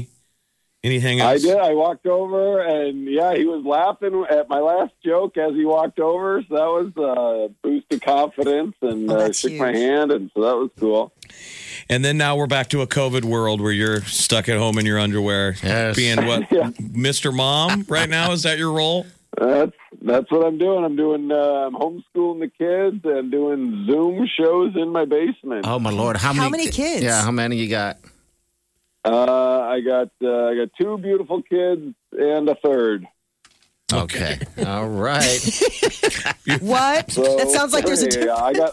hang-ups? I did. I walked over, and he was laughing at my last joke as he walked over. So that was a boost of confidence, and shook my hand, and so that was cool. And then now we're back to a COVID world where you're stuck at home in your underwear, being what, Mr. Mom right now? Is that your role? That's what I'm doing. I'm homeschooling the kids and doing Zoom shows in my basement. Oh my Lord! How many kids? Yeah, how many you got? I got two beautiful kids and a third. Okay, all right. What? So, that sounds like there's a.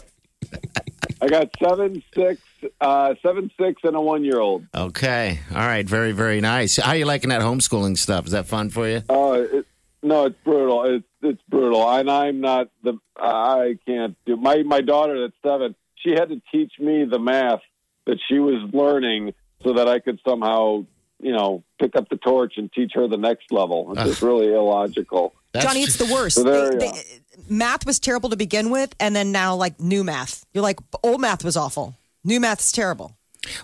I got 7, 6, and a 1-year-old. Okay. All right. Very, very nice. How are you liking that homeschooling stuff? Is that fun for you? Oh, no, it's brutal. It's brutal. And I'm not I can't do my daughter that's 7. She had to teach me the math that she was learning so that I could somehow, pick up the torch and teach her the next level. It's just really illogical. Johnny, it's the worst. So math was terrible to begin with, and then now, like, new math. You're like, old math was awful. New math is terrible.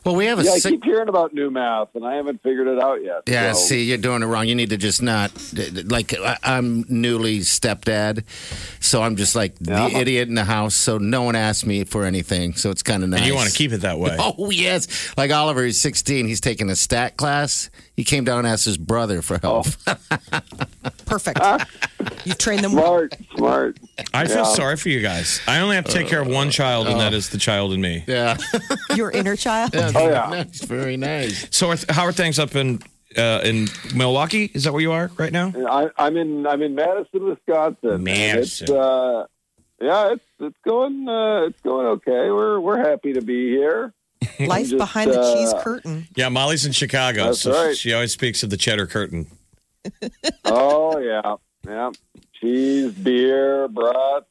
Well, we have I keep hearing about new math, and I haven't figured it out yet. Yeah, so. See, you're doing it wrong. You need to just not, like, I'm newly stepdad, so I'm just like the idiot in the house, so no one asks me for anything, so it's kind of nice. And you want to keep it that way. Oh, yes. Like Oliver, he's 16. He's taking a stat class. He came down and asked his brother for help. Oh. Perfect. You train them smart. I feel sorry for you guys. I only have to take care of one child, and that is the child in me. Yeah. Your inner child? Yeah, nice. Very nice. So how are things up in Milwaukee? Is that where you are right now? I'm in Madison, Wisconsin. Madison. It's, Yeah, it's going okay. We're happy to be here. Life just, behind the cheese curtain. Yeah, Molly's in Chicago, that's so right. She always speaks of the cheddar curtain. Oh yeah, yeah. Cheese, beer, brats.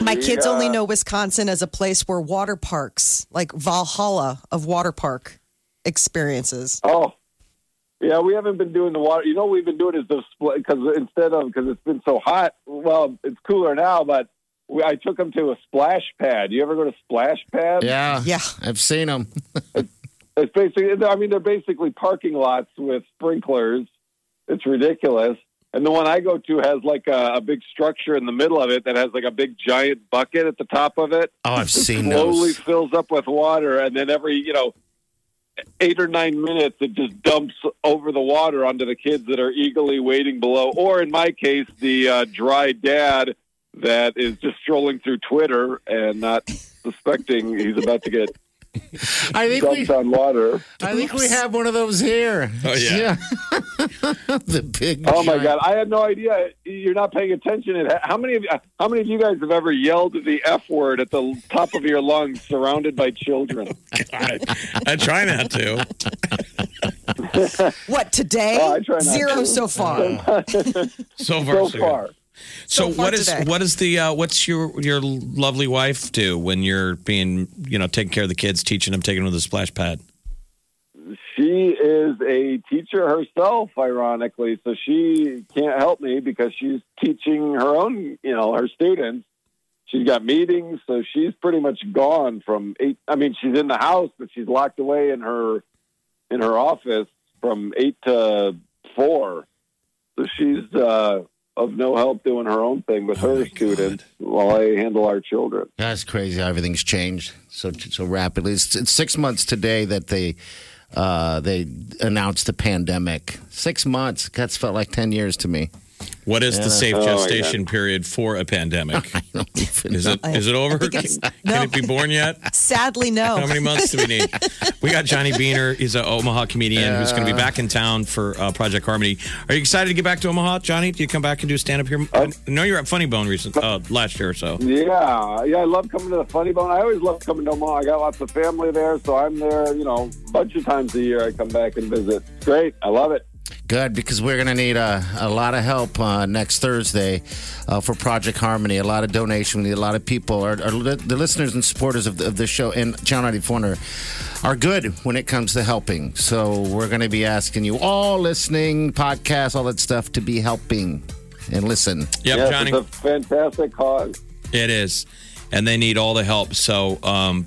My kids only know Wisconsin as a place where water parks, like Valhalla of water park experiences. Oh, yeah, we haven't been doing the water. You know, what we've been doing is the because it's been so hot. Well, it's cooler now, but I took them to a splash pad. You ever go to splash pads? Yeah, I've seen them. It's basically, I mean, they're basically parking lots with sprinklers. It's ridiculous. And the one I go to has like a big structure in the middle of it that has like a big giant bucket at the top of it. Oh, I've seen those. It slowly fills up with water, and then every, 8 or 9 minutes, it just dumps over the water onto the kids that are eagerly waiting below. Or in my case, the dry dad that is just strolling through Twitter and not suspecting he's about to get I think we have one of those here. Oh yeah. The big. Oh my God! I had no idea. You're not paying attention. How many of you guys have ever yelled the F word at the top of your lungs, surrounded by children? God. I try not to. What today? Oh, I try not Zero to. So far. So far. What's your lovely wife do when you're being, taking care of the kids, teaching them, taking them to the splash pad? She is a teacher herself, ironically. So she can't help me because she's teaching her own, her students. She's got meetings. So she's pretty much gone from she's in the house, but she's locked away in her office from 8 to 4. So she's, of no help doing her own thing with her students while I handle our children. That's crazy how everything's changed so rapidly. It's 6 months today that they announced the pandemic. 6 months. That's felt like 10 years to me. What is the safe gestation period for a pandemic? I don't even know. Is it over? Can it be born yet? Sadly, no. How many months do we need? We got Johnny Beaner. He's an Omaha comedian who's going to be back in town for Project Harmony. Are you excited to get back to Omaha, Johnny? Do you come back and do stand-up here? I know you're at Funny Bone last year or so. Yeah, I love coming to the Funny Bone. I always love coming to Omaha. I got lots of family there, so I'm there, a bunch of times a year I come back and visit. It's great. I love it. Good, because we're going to need a lot of help next Thursday for Project Harmony. A lot of donation. We need a lot of people. The listeners and supporters of this show and Channel 94.1 are good when it comes to helping. So we're going to be asking you all listening, podcasts, all that stuff, to be helping and listen. Yes, Johnny. It's a fantastic cause. It is. And they need all the help. So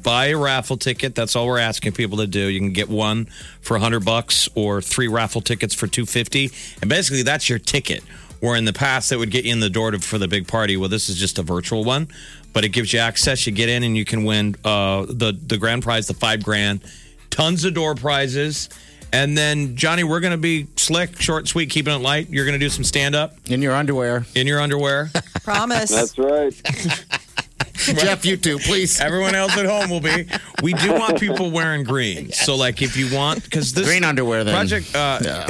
buy a raffle ticket. That's all we're asking people to do. You can get one for $100 or 3 raffle tickets for $250. And basically, that's your ticket. Where in the past, that would get you in the door for the big party. Well, this is just a virtual one. But it gives you access. You get in and you can win the grand prize, the $5,000. Tons of door prizes. And then, Johnny, we're going to be slick, short, sweet, keeping it light. You're going to do some stand-up. In your underwear. Promise. That's right. Jeff, you too, please. Everyone else at home will be. We do want people wearing green. Yes. So, if you want, because this green underwear, then Project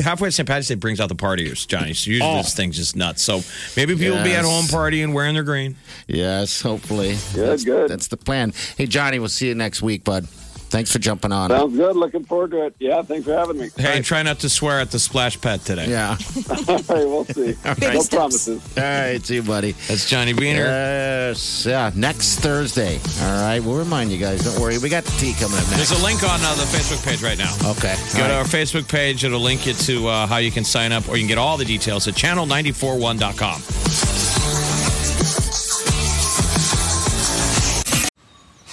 halfway St. Patrick's Day brings out the partiers, Johnny. So usually this thing's just nuts. So maybe people will be at home partying, wearing their green. Yes, hopefully. Good. That's the plan. Hey, Johnny, we'll see you next week, bud. Thanks for jumping on. Sounds good. Looking forward to it. Yeah, thanks for having me. Hey, try not to swear at the splash pad today. Yeah. All right, we'll see. All right. No promises. All right, see you, buddy. That's Johnny Beaner. Yes. Yeah, next Thursday. All right, we'll remind you guys. Don't worry. We got the tea coming up next. There's a link on the Facebook page right now. Okay. Go to our Facebook page. It'll link you to how you can sign up, or you can get all the details at channel941.com.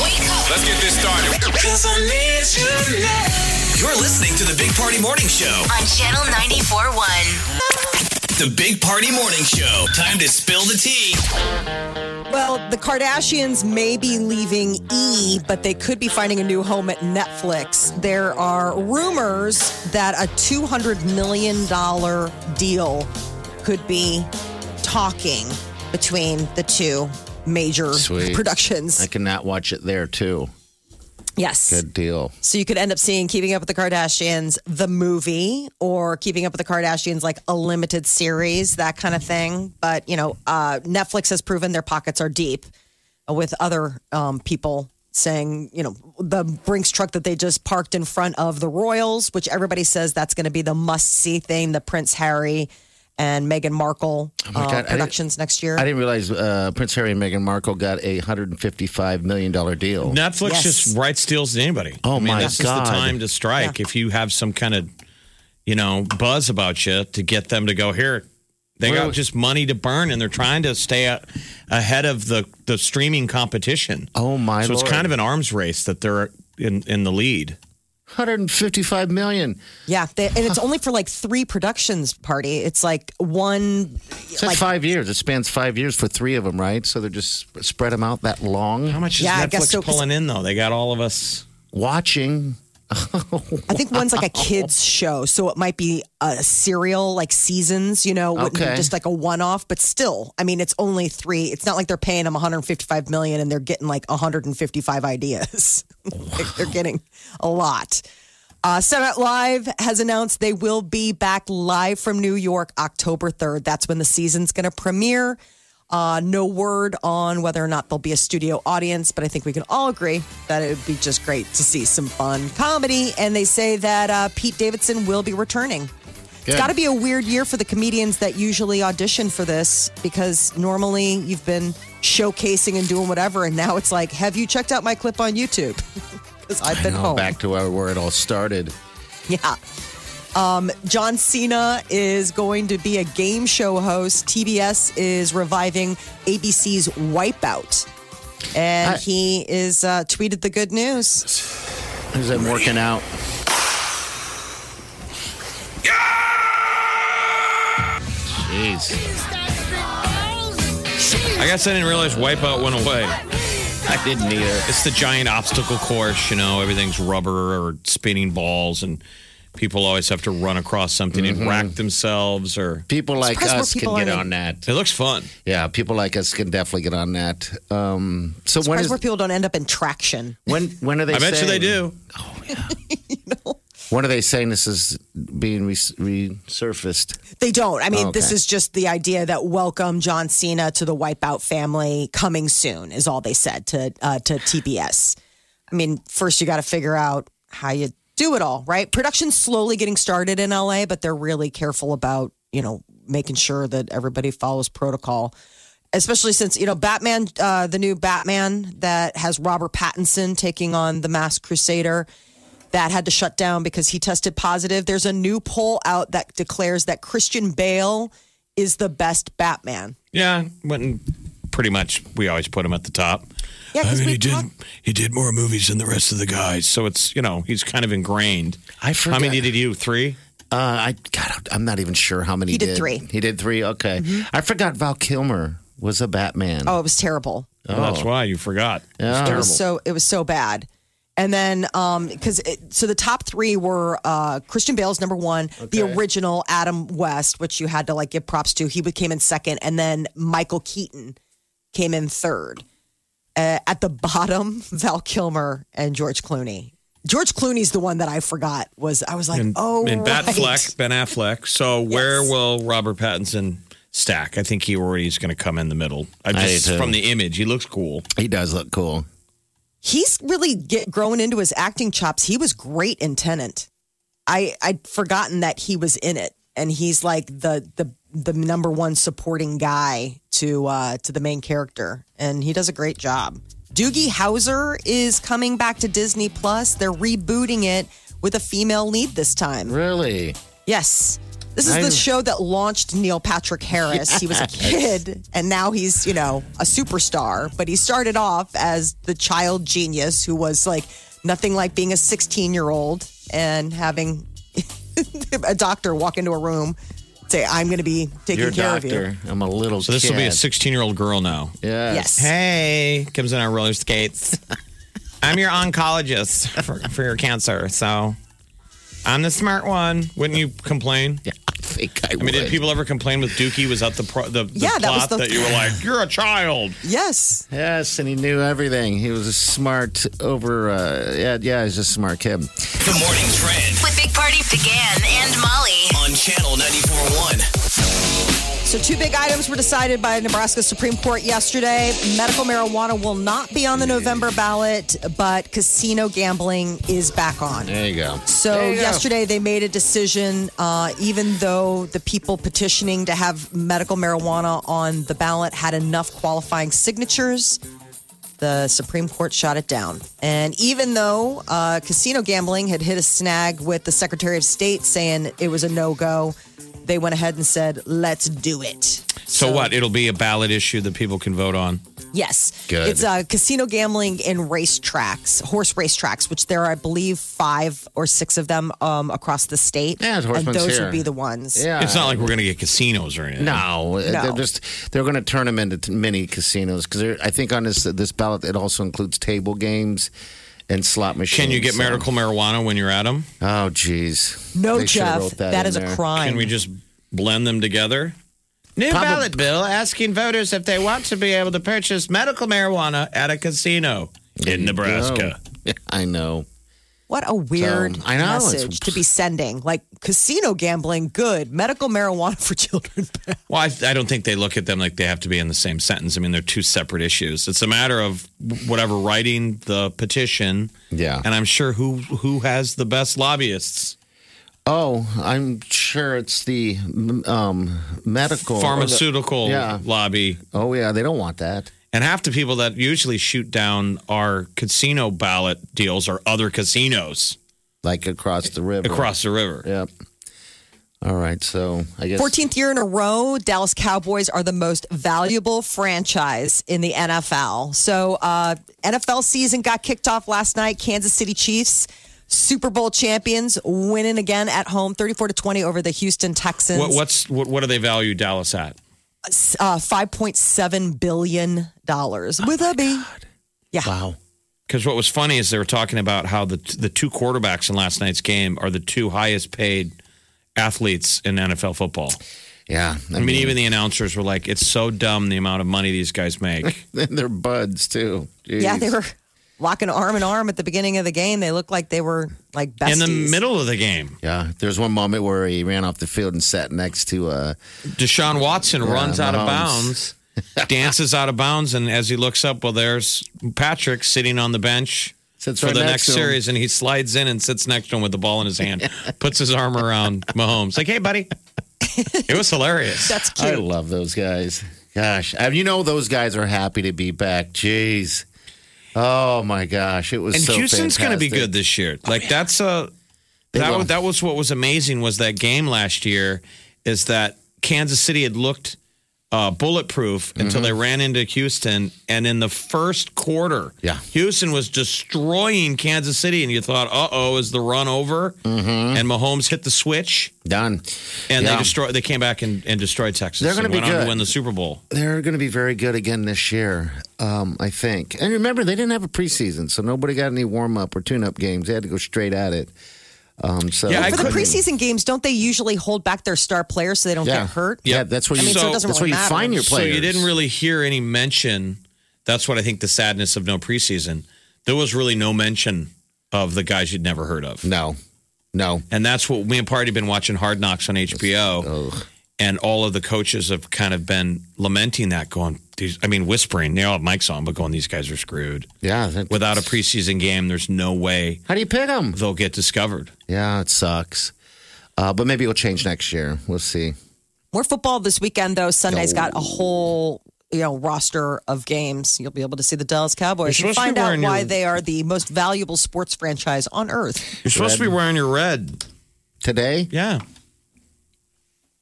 Let's get this started. 'Cause I need you now. You're listening to The Big Party Morning Show on Channel 94.1. The Big Party Morning Show. Time to spill the tea. Well, the Kardashians may be leaving E, but they could be finding a new home at Netflix. There are rumors that a $200 million deal could be talking between the two major productions. I cannot watch it there, too. Yes. Good deal. So you could end up seeing Keeping Up with the Kardashians, the movie, or Keeping Up with the Kardashians, like a limited series, that kind of thing. But, you know, Netflix has proven their pockets are deep with other people saying, you know, the Brinks truck that they just parked in front of the Royals, which everybody says that's going to be the must-see thing, the Prince Harry and Meghan Markle productions next year. I didn't realize Prince Harry and Meghan Markle got a $155 million deal. Netflix just rights deals to anybody. Oh, I mean, my God. This is the time to strike. Yeah. If you have some kind of, you know, buzz about you, to get them to go, here, they got just money to burn, and they're trying to stay ahead of the streaming competition. Oh, my Lord. So it's kind of an arms race that they're in the lead. $155 million. Yeah, and it's only for like three productions, Party. It's like one... It's like 5 years. It spans 5 years for three of them, right? So they're just spread them out that long. How much is Netflix pulling in, though? They got all of us... watching. I think one's like a kids show, so it might be a serial, like Seasons, you know, just like a one-off. But still, I mean, it's only three. It's not like they're paying them $155 million and they're getting like 155 ideas. They're getting a lot. Saturday Night Live has announced they will be back live from New York October 3rd. That's when the season's going to premiere. No word on whether or not there'll be a studio audience, but I think we can all agree that it would be just great to see some fun comedy. And they say that Pete Davidson will be returning. Good. It's got to be a weird year for the comedians that usually audition for this, because normally you've been showcasing and doing whatever, and now it's like, have you checked out my clip on YouTube? Because I've been home. Back to where it all started. Yeah. John Cena is going to be a game show host. TBS is reviving ABC's Wipeout. And he is tweeted the good news. How's that working out? Jeez. I guess I didn't realize Wipeout went away. I didn't either. It's the giant obstacle course, you know, everything's rubber or spinning balls, and people always have to run across something and rack themselves, or people like us can get on that. It looks fun. Yeah, people like us can definitely get on that. So when is where people don't end up in traction? When are they? I bet you they do. Oh yeah. You know? When are they saying this is being resurfaced? They don't. I mean, this is just the idea that welcome John Cena to the Wipeout family, coming soon is all they said to TBS. I mean, first you got to figure out how you do it all, right? Production's slowly getting started in LA, but they're really careful about, you know, making sure that everybody follows protocol, especially since, you know, Batman, the new Batman that has Robert Pattinson taking on the Masked Crusader, that had to shut down because he tested positive. There's a new poll out that declares that Christian Bale is the best Batman. Yeah, pretty much we always put him at the top. Yeah, I mean, he did more movies than the rest of the guys, so it's, you know, he's kind of ingrained. I forgot. How many did he do? Three? I'm not even sure how many he did. He did three. Okay, I forgot Val Kilmer was a Batman. Oh, it was terrible. Oh, that's why you forgot. Yeah. It was so bad. And then because the top three were Christian Bale's number one, the original Adam West, which you had to like give props to. He came in second, and then Michael Keaton came in third. At the bottom, Val Kilmer and George Clooney. George Clooney's the one that I forgot. And Ben Affleck. So where will Robert Pattinson stack? I think he already is going to come in the middle. From the image, he looks cool. He does look cool. He's really growing into his acting chops. He was great in Tenet. I'd forgotten that he was in it, and he's like the number one supporting guy to the main character, and he does a great job. Doogie Howser is coming back to Disney Plus. They're rebooting it with a female lead this time. Really? Yes. This is the show that launched Neil Patrick Harris. Yes. He was a kid, and now he's, you know, a superstar. But he started off as the child genius who was like nothing like being a 16-year-old and having a doctor walk into a room and say, I'm going to be taking care of you. I'm a little kid. So this will be a 16-year-old girl now. Yes. Hey, comes in on roller skates. I'm your oncologist for your cancer, so... I'm the smart one. Wouldn't you complain? Yeah, I think I would. I mean, did people ever complain with Dookie? Was that the plot that you were like, you're a child? Yes. Yes, and he knew everything. He was a smart he's a smart kid. Good morning, Trend. With Big Party began and Molly. On Channel 94.1. So two big items were decided by Nebraska Supreme Court yesterday. Medical marijuana will not be on the November ballot, but casino gambling is back on. There you go. So yesterday they made a decision, even though the people petitioning to have medical marijuana on the ballot had enough qualifying signatures, the Supreme Court shot it down. And even though casino gambling had hit a snag with the Secretary of State saying it was a no-go, they went ahead and said, let's do it. So what? It'll be a ballot issue that people can vote on? Yes. Good. It's casino gambling in racetracks, horse racetracks, which there are, I believe, 5 or 6 of them across the state. Yeah, and those would be the ones. Yeah. It's not like we're going to get casinos or anything. No. They're going to turn them into mini casinos. Because I think on this ballot, it also includes table games and slot machines. Can you get medical marijuana when you're at them? Oh, geez. No, Jeff. That is a crime. Can we just blend them together? New ballot bill asking voters if they want to be able to purchase medical marijuana at a casino in Nebraska. No. I know. What a weird message to be sending. Like, casino gambling, good. Medical marijuana for children. Well, I don't think they look at them like they have to be in the same sentence. I mean, they're two separate issues. It's a matter of whatever writing the petition. Yeah. And I'm sure who has the best lobbyists. Oh, I'm sure it's the medical. Pharmaceutical lobby. Oh, yeah. They don't want that. And half the people that usually shoot down our casino ballot deals are other casinos. Like across the river. Across the river. Yep. All right, so I guess... 14th year in a row, Dallas Cowboys are the most valuable franchise in the NFL. So NFL season got kicked off last night. Kansas City Chiefs, Super Bowl champions, winning again at home, 34-20 over the Houston Texans. What do they value Dallas at? $5.7 billion with a B. God. Yeah. Wow. Because what was funny is they were talking about how the two quarterbacks in last night's game are the two highest paid athletes in NFL football. Yeah. I mean, even the announcers were like, it's so dumb the amount of money these guys make. And they're buds, too. Jeez. Yeah, they were walking arm in arm at the beginning of the game. They looked like they were like besties. In the middle of the game. Yeah. There's one moment where he ran off the field and sat next to Deshaun Watson runs out of bounds, dances out of bounds. And as he looks up, well, there's Patrick sitting on the bench for the next series. And he slides in and sits next to him with the ball in his hand, puts his arm around Mahomes. Like, hey, buddy. It was hilarious. That's cute. I love those guys. Gosh. You know, those guys are happy to be back. Jeez. Oh, my gosh. It was so fantastic. And Houston's going to be good this year. Like, that was what was amazing was that game last year is that Kansas City had looked bulletproof until they ran into Houston. And in the first quarter, Houston was destroying Kansas City. And you thought, uh-oh, is the run over? And Mahomes hit the switch. Done. And they came back and destroyed Texas. They're going to be good. On to win the Super Bowl. They're going to be very good again this year, I think. And remember, they didn't have a preseason, so nobody got any warm-up or tune-up games. They had to go straight at it. For the preseason games, don't they usually hold back their star players so they don't get hurt? Yeah, that's where you find your players. So you didn't really hear any mention. That's what I think the sadness of no preseason. There was really no mention of the guys you'd never heard of. No. And that's what me and Party have been watching Hard Knocks on HBO. And all of the coaches have kind of been lamenting that, whispering. They all have mics on, but these guys are screwed. Yeah. Without a preseason game, there's no way. How do you pick them? They'll get discovered. Yeah, it sucks. But maybe it'll change next year. We'll see. More football this weekend, though. Sunday's got a whole roster of games. You'll be able to see the Dallas Cowboys and find out why they are the most valuable sports franchise on earth. You're supposed to be wearing your red. Today? Yeah.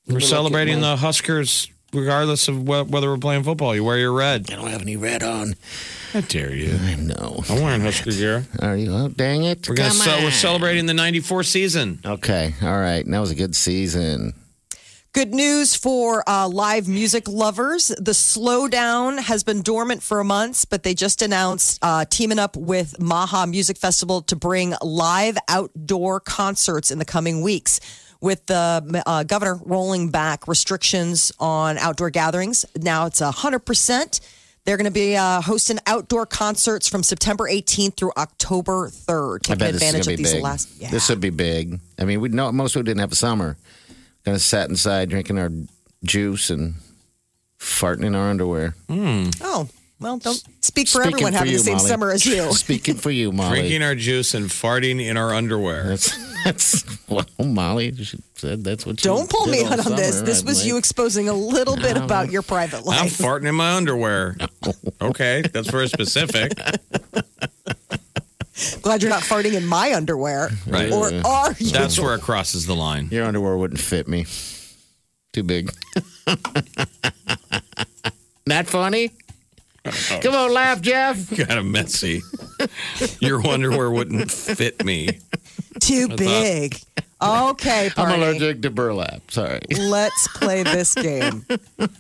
We're celebrating the Huskers regardless of whether we're playing football. You wear your red. I don't have any red on. How dare you? I know. I'm wearing Husker gear. Are you? Oh, dang it. We're celebrating the 94 season. Okay. All right. And that was a good season. Good news for live music lovers. The Slowdown has been dormant for months, but they just announced teaming up with Maha Music Festival to bring live outdoor concerts in the coming weeks. With the governor rolling back restrictions on outdoor gatherings, now it's 100%. They're going to be hosting outdoor concerts from September 18th through October 3rd. Take advantage of these big. This would be big. I mean, we know most of it didn't have a summer. Kind of sat inside drinking our juice and farting in our underwear. Mm. Oh, well, don't speak for everyone having the same summer as you. Speaking for you, Molly. Drinking our juice and farting in our underwear. Well, Molly said that's what you don't pull me out on this. This was you exposing a little bit about your private life. I'm farting in my underwear. Okay, that's very specific. Glad you're not farting in my underwear. Right. Or are you? That's where it crosses the line. Your underwear wouldn't fit me. Too big. Not funny? Uh-oh. Come on, laugh, Jeff. Kind of messy. Your underwear wouldn't fit me. Too big. Okay, party. I'm allergic to burlap. Sorry. Let's play this game.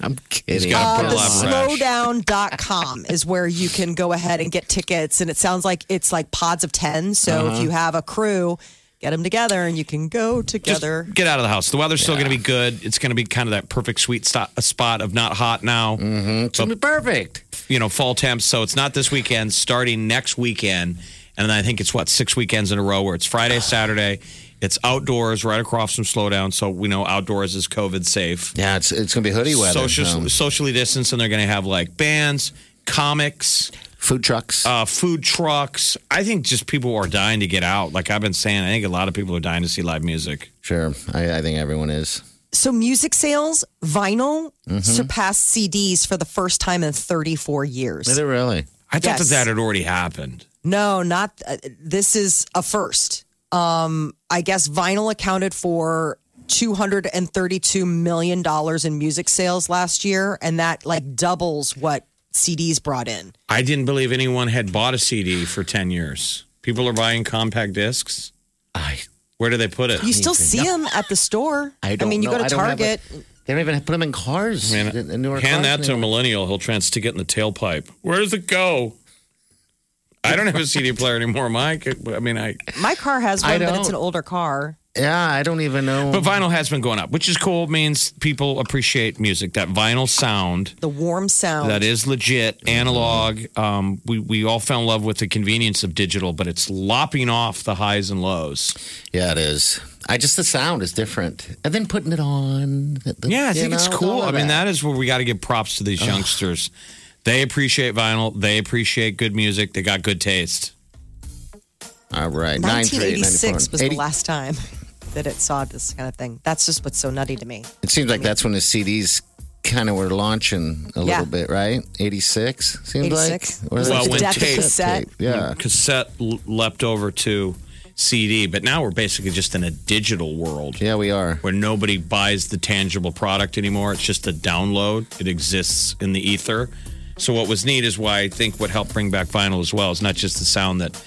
I'm kidding. The slowdown.com is where you can go ahead and get tickets. And it sounds like it's like pods of 10. So if you have a crew, get them together and you can go together. Just get out of the house. The weather's still going to be good. It's going to be kind of that perfect sweet spot of not hot now. Mm-hmm. It's going to be perfect. You know, fall temps. So it's not this weekend, starting next weekend. And I think it's, 6 weekends in a row where it's Friday, Saturday. It's outdoors, right across from Slowdown, so we know outdoors is COVID safe. Yeah, it's going to be hoodie weather. Socially distanced, and they're going to have like bands, comics. Food trucks. I think just people are dying to get out. Like I've been saying, I think a lot of people are dying to see live music. Sure. I think everyone is. So music sales, vinyl, surpassed CDs for the first time in 34 years. Did it really? I thought that had already happened. No, not. This is a first. I guess vinyl accounted for $232 million in music sales last year. And that like doubles what CDs brought in. I didn't believe anyone had bought a CD for 10 years. People are buying compact discs. Where do they put it? You still see them at the store. I mean, you go to Target. They don't even put them in cars. I mean, hand that to a millennial. He'll try to stick it in the tailpipe. Where does it go? I don't have a CD player anymore, Mike. My car has one, but it's an older car. Yeah, I don't even know. But vinyl has been going up, which is cool. It means people appreciate music. That vinyl sound. The warm sound. That is legit, analog. We all fell in love with the convenience of digital, but it's lopping off the highs and lows. Yeah, it is. The sound is different. And then putting it on. I think it's cool. That is where we got to give props to these youngsters. They appreciate vinyl. They appreciate good music. They got good taste. All right. 1986 was the last time that it saw this kind of thing. That's just what's so nutty to me. It seems like that's when the CDs kind of were launching a little bit, right? 86, seems like? Well, when cassette. Cassette leapt over to CD, but now we're basically just in a digital world. Yeah, we are. Where nobody buys the tangible product anymore. It's just a download. It exists in the ether. So what was neat is why I think what helped bring back vinyl as well is not just the sound that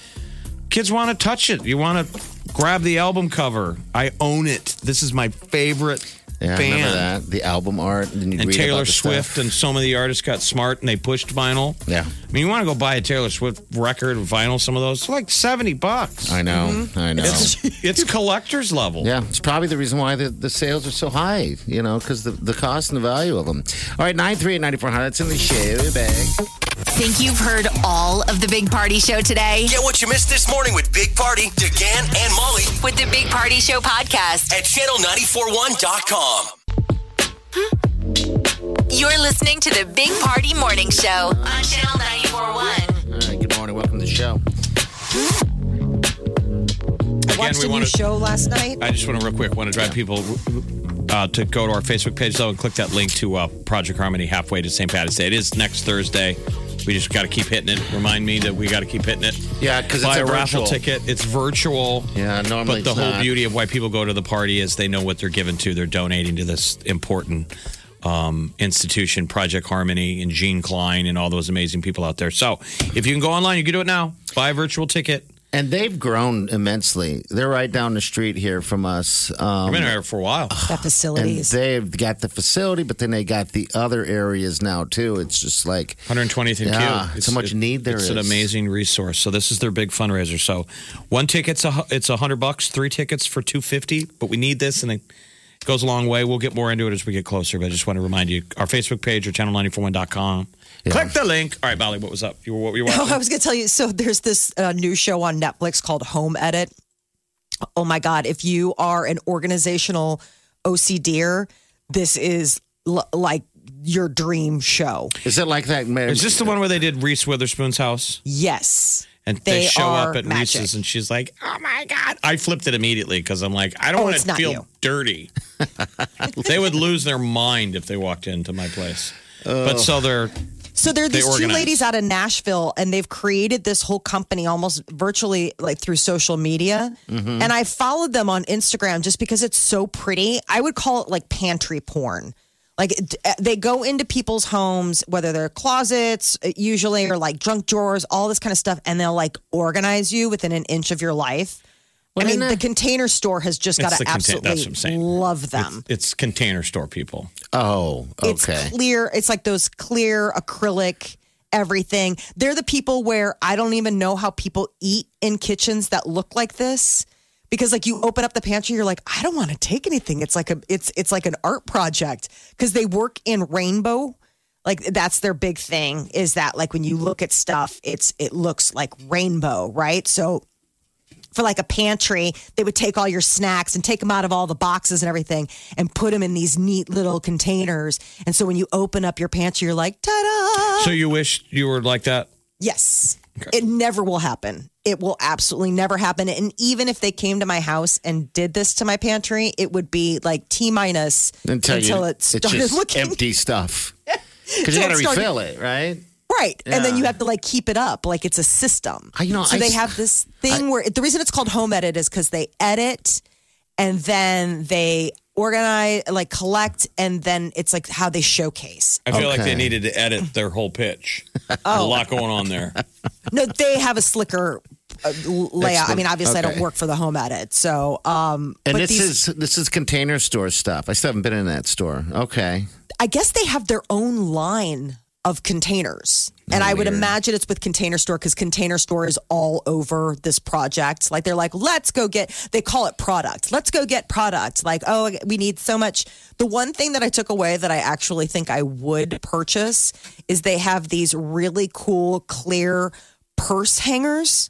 kids want to touch it. You want to grab the album cover. I own it. This is my favorite band. I remember that. The album art. And Taylor Swift and some of the artists got smart and they pushed vinyl. Yeah. I mean, you want to go buy a Taylor Swift record or vinyl, some of those. It's like $70. I know. Mm-hmm. I know. It's collector's level. Yeah. It's probably the reason why the sales are so high, you know, because the cost and the value of them. All right, 938-9400. It's in the Chevy bag. Think you've heard all of the Big Party Show today? Get what you missed this morning with Big Party, DeGan, and Molly. With the Big Party Show podcast at channel941.com. You're listening to the Big Party Morning Show on Channel 94.1. All right, good morning. Welcome to the show. I watched a new show last night. I just want to drive people to go to our Facebook page, though, and click that link to Project Harmony halfway to St. Patty's Day. It is next Thursday. We just got to keep hitting it. Remind me that we got to keep hitting it. Yeah, because it's a raffle ticket. It's virtual. Yeah, normally. But the whole beauty of why people go to the party is they know what they're given to. They're donating to this important institution, Project Harmony, and Gene Klein, and all those amazing people out there. So if you can go online, you can do it now. Buy a virtual ticket. And they've grown immensely. They're right down the street here from us. I've been here for a while. That facilities. And they've got the facility, but then they got the other areas now, too. It's just like 120th and Q. It's so much need there is. It's an amazing resource. So this is their big fundraiser. So one ticket's it's $100, 3 tickets for $250, but we need this, and it goes a long way. We'll get more into it as we get closer, but I just want to remind you, our Facebook page or channel941.com. Yeah. Click the link. All right, Molly, what was up? What were you watching? Oh, I was going to tell you. So there's this new show on Netflix called Home Edit. Oh, my God. If you are an organizational OCDer, this is like your dream show. Is it like that? Is this the one where they did Reese Witherspoon's house? Yes. And they show up at magic. Reese's, and she's like, oh, my God. I flipped it immediately because I'm like, I don't want to feel dirty. They would lose their mind if they walked into my place. But so they're these two ladies out of Nashville, and they've created this whole company almost virtually like through social media. Mm-hmm. And I followed them on Instagram just because it's so pretty. I would call it like pantry porn. Like they go into people's homes, whether they're closets usually or like junk drawers, all this kind of stuff. And they'll like organize you within an inch of your life. Well, I mean, the Container Store has just got to absolutely love them. It's Container Store people. Oh, okay. It's clear. It's like those clear acrylic everything. They're the people where I don't even know how people eat in kitchens that look like this. Because like you open up the pantry, you're like, I don't want to take anything. It's like it's like an art project because they work in rainbow. Like that's their big thing is that like when you look at stuff, it looks like rainbow, right? So for like a pantry, they would take all your snacks and take them out of all the boxes and everything and put them in these neat little containers. And so when you open up your pantry, you're like, ta-da! So you wish you were like that? Yes. Okay. It never will happen. It will absolutely never happen. And even if they came to my house and did this to my pantry, it would be like T-minus until it started it's just looking. Empty stuff. Because you got to refill it, right? Right. Yeah. And then you have to like keep it up. Like it's a system. They have this thing where the reason it's called Home Edit is because they edit and then they organize, like collect. And then it's like how they showcase. I feel like they needed to edit their whole pitch. A lot going on there. No, they have a slicker layout. I mean, obviously I don't work for the Home Edit. So, and but this is Container Store stuff. I still haven't been in that store. Okay. I guess they have their own line of containers. And I would imagine it's with Container Store because Container Store is all over this project. Like they're like, they call it product. Let's go get product. Like, oh, we need so much. The one thing that I took away that I actually think I would purchase is they have these really cool clear purse hangers.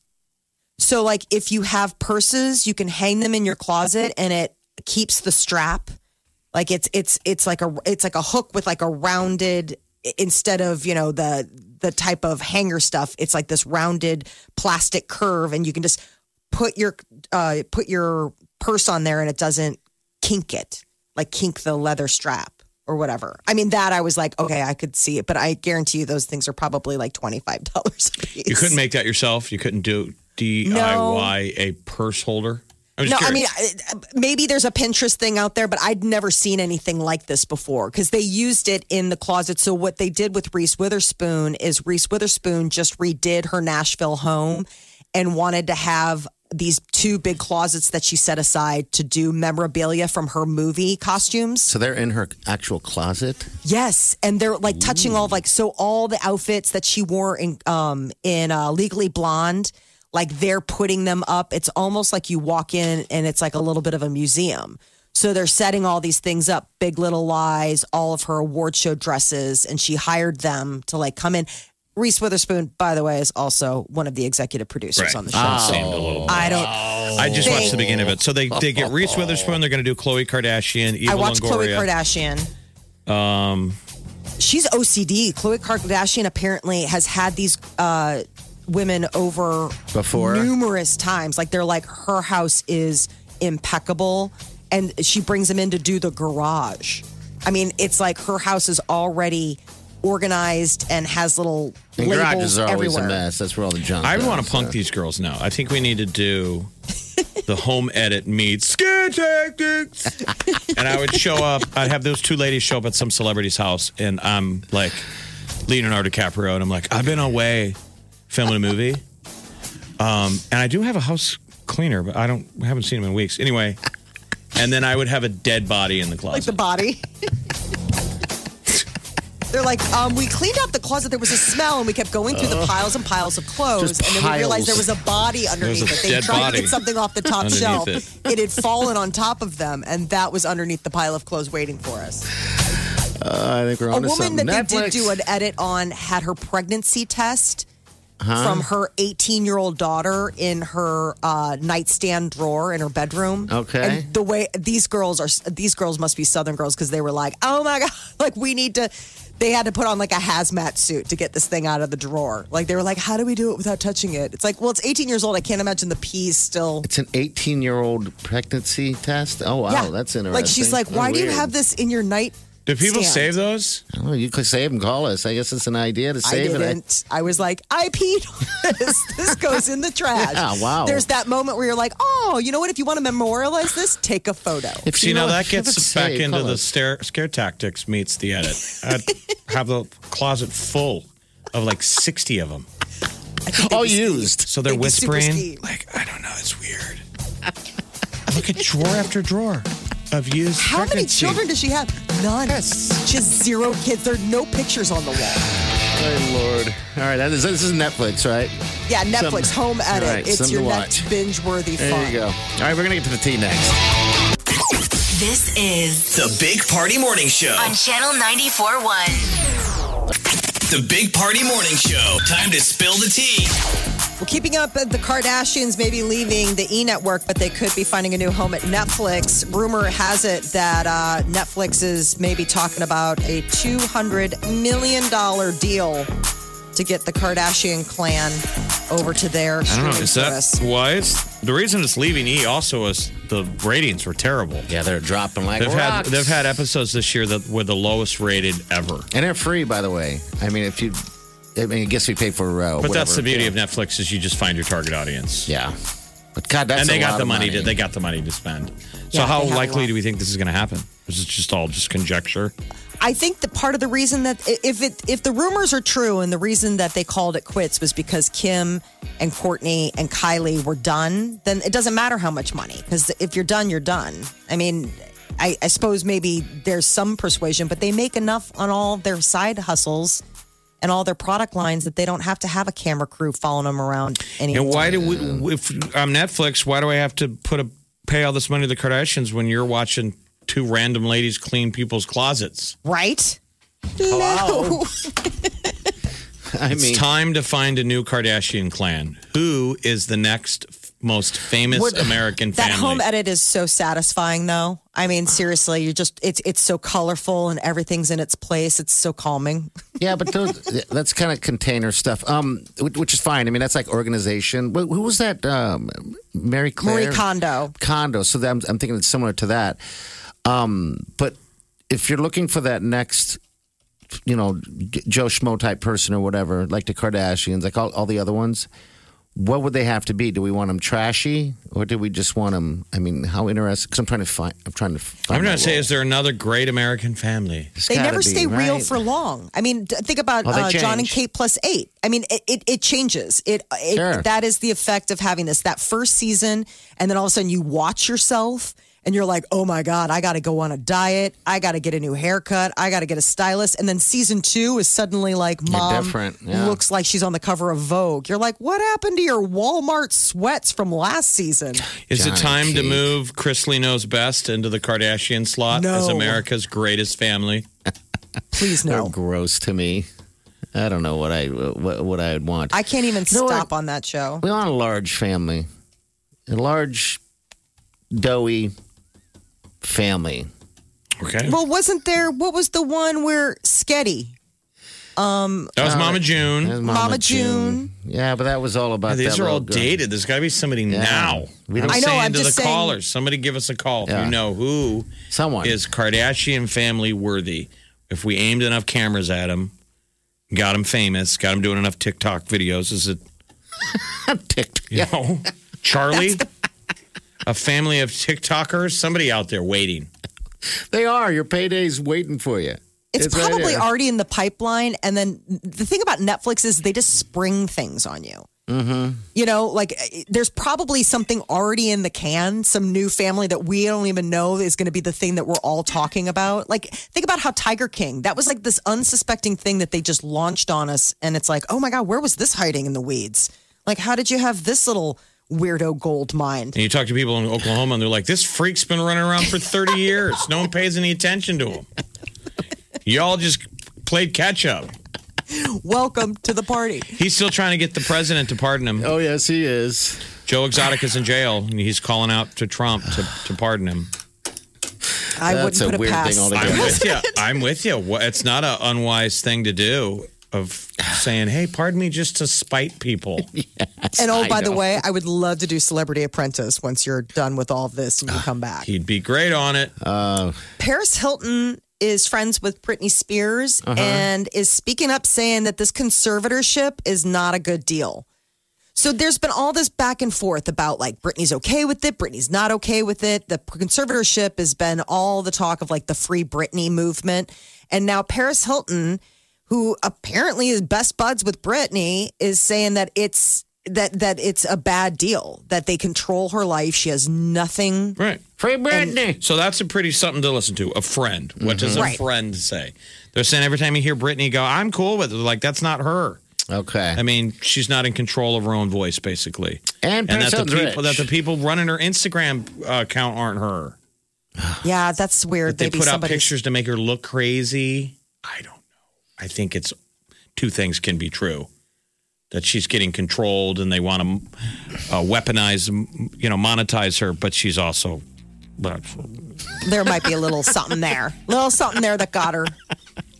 So like if you have purses, you can hang them in your closet and it keeps the strap. Like it's like a hook with like a rounded, instead of, you know, the type of hanger stuff, it's like this rounded plastic curve and you can just put your purse on there and it doesn't kink it, like kink the leather strap or whatever. I mean, that I was like, okay, I could see it, but I guarantee you those things are probably like $25 a piece. You couldn't make that yourself? You couldn't do DIY a purse holder? No, curious. I mean, maybe there's a Pinterest thing out there, but I'd never seen anything like this before because they used it in the closet. So what they did with Reese Witherspoon is Reese Witherspoon just redid her Nashville home and wanted to have these 2 big closets that she set aside to do memorabilia from her movie costumes. So they're in her actual closet? Yes. And they're like touching all all the outfits that she wore in Legally Blonde. Like they're putting them up. It's almost like you walk in and it's like a little bit of a museum. So they're setting all these things up, Big Little Lies, all of her award show dresses. And she hired them to like come in. Reese Witherspoon, by the way, is also one of the executive producers on the show. I just watched the beginning of it. So they get Reese Witherspoon. They're going to do Khloe Kardashian. Eva I watched Longoria. Khloe Kardashian. She's OCD. Khloe Kardashian apparently has had these, women over before numerous times. Like they're like, her house is impeccable and she brings him in to do the garage. I mean, it's like her house is already organized and has little labels everywhere. And garages are always a mess. That's where all the junk is. I want to punk these girls now. I think we need to do the home edit meets scare tactics. And I would show up. I'd have those two ladies show up at some celebrity's house, and I'm like Leonardo DiCaprio, and I'm like, I've been away filming a movie. And I do have a house cleaner, but I haven't seen him in weeks. Anyway, and then I would have a dead body in the closet. Like the body. They're like, we cleaned out the closet. There was a smell, and we kept going through the piles and piles of clothes. And then we realized there was a body underneath it. They tried to get something off the top shelf. It had fallen on top of them, and that was underneath the pile of clothes waiting for us. I think we're on to something. A woman that they did do an edit on had her pregnancy test from her 18-year-old daughter in her nightstand drawer in her bedroom. Okay. And the way these girls must be Southern girls, because they were like, oh my God, like we need to. They had to put on like a hazmat suit to get this thing out of the drawer. Like they were like, how do we do it without touching it? It's like, well, it's 18 years old. I can't imagine the peas still. It's an 18-year-old pregnancy test. Oh wow, yeah. That's interesting. Like she's like, why do you have this in your night? Do people save those? Oh, you could save them. Call us. I guess it's an idea to save it. I didn't. I was like, I peed on this. This goes in the trash. Yeah, wow. There's that moment where you're like, oh, you know what? If you want to memorialize this, take a photo. If you know that gets back into the scare tactics meets the edit. I'd have the closet full of like 60 of them. All used. So they're whispering. Like, I don't know. It's weird. Look at drawer after drawer. Of used How pregnancy. Many children does she have? None. Yes. Just zero kids. There are no pictures on the wall. Oh, Lord. All right. This is Netflix, right? Yeah, Netflix. Home edit. Right, it's your next binge-worthy fun. There you go. All right. We're going to get to the tea next. This is The Big Party Morning Show on Channel 94.1. The Big Party Morning Show. Time to spill the tea. Well, keeping up, the Kardashians may be leaving the E! Network, but they could be finding a new home at Netflix. Rumor has it that Netflix is maybe talking about a $200 million deal to get the Kardashian clan over to their streaming service. Is that why? The reason it's leaving E! also is the ratings were terrible. Yeah, they're dropping like rocks. They've had episodes this year that were the lowest rated ever. And they're free, by the way. I mean, I guess we pay for But whatever. That's the beauty of Netflix is you just find your target audience. Yeah. But God, that's and they a got lot the money. They got the money to spend. So how likely do we think this is going to happen? Is it just all conjecture? I think the part of the reason that if the rumors are true and the reason that they called it quits was because Kim and Kourtney and Kylie were done, then it doesn't matter how much money. Because if you're done, you're done. I mean, I suppose maybe there's some persuasion, but they make enough on all their side hustles and all their product lines that they don't have to have a camera crew following them around anymore. And why do we, if I'm Netflix, why do I have to pay all this money to the Kardashians when you're watching two random ladies clean people's closets? Right? Hello. No. It's time to find a new Kardashian clan. Who is the next most famous American family? That home edit is so satisfying, though. I mean, seriously, it's so colorful and everything's in its place. It's so calming. Yeah, but that's kind of container stuff, which is fine. I mean, that's like organization. Who was that? Mary Claire? Marie Kondo. So I'm thinking it's similar to that. But if you're looking for that next, you know, Joe Schmo type person or whatever, like the Kardashians, like all the other ones, what would they have to be? Do we want them trashy, or do we just want them? I mean, how interesting? Because I'm trying to say, is there another great American family? They never stay real for long. I mean, think about John and Kate +8. I mean, it changes. That is the effect of having that first season, and then all of a sudden you watch yourself. And you're like, oh, my God, I got to go on a diet. I got to get a new haircut. I got to get a stylist. And then season 2 is suddenly like mom looks like she's on the cover of Vogue. You're like, what happened to your Walmart sweats from last season? Is it time to move Chrisley Knows Best into the Kardashian slot as America's greatest family? Please no. They're gross to me. I don't know what I would want. I can't even stop on that show. We want a large family. A large, doughy family. Okay. Well, what was the one where Sketty That was Mama June. Mama June. Yeah, but that was all about that. These are all dated. There's got to be somebody now. I'm just saying, callers, somebody give us a call. Yeah. If you know who is Kardashian family worthy. If we aimed enough cameras at them, got them famous, got them doing enough TikTok videos. Is it TikTok? You know, Charlie, a family of TikTokers, somebody out there waiting. They are. Your payday's waiting for you. It's probably already in the pipeline. And then the thing about Netflix is they just spring things on you. Mm-hmm. You know, like there's probably something already in the can, some new family that we don't even know is going to be the thing that we're all talking about. Like, think about how Tiger King, that was like this unsuspecting thing that they just launched on us. And it's like, oh my God, where was this hiding in the weeds? Like, how did you have this little weirdo gold mine? And you talk to people in Oklahoma and they're like, this freak's been running around for 30 years. No one pays any attention to him. Y'all just played catch up. Welcome to the party. He's still trying to get the president to pardon him. Oh, yes, he is. Joe Exotic is in jail, and he's calling out to Trump to pardon him. That's a weird thing altogether. I'm with you. It's not an unwise thing to do of saying, hey, pardon me just to spite people. Yes, and by the way, I would love to do Celebrity Apprentice once you're done with all of this and you come back. He'd be great on it. Paris Hilton is friends with Britney Spears and is speaking up saying that this conservatorship is not a good deal. So there's been all this back and forth about like Britney's okay with it, Britney's not okay with it. The conservatorship has been all the talk of like the Free Britney movement. And now Paris Hilton, who apparently is best buds with Britney, is saying that it's a bad deal, that they control her life. She has nothing. Right. Free Britney. And so that's a pretty something to listen to. A friend. What does a friend say? They're saying every time you hear Britney go, I'm cool with it. Like, that's not her. Okay. I mean, she's not in control of her own voice, basically. And that the people running her Instagram account aren't her. Yeah, that's weird. That they put out pictures to make her look crazy. I don't know. I think it's two things can be true. That she's getting controlled and they want to weaponize, you know, monetize her. But she's also... There might be a little something there. Little something there that got her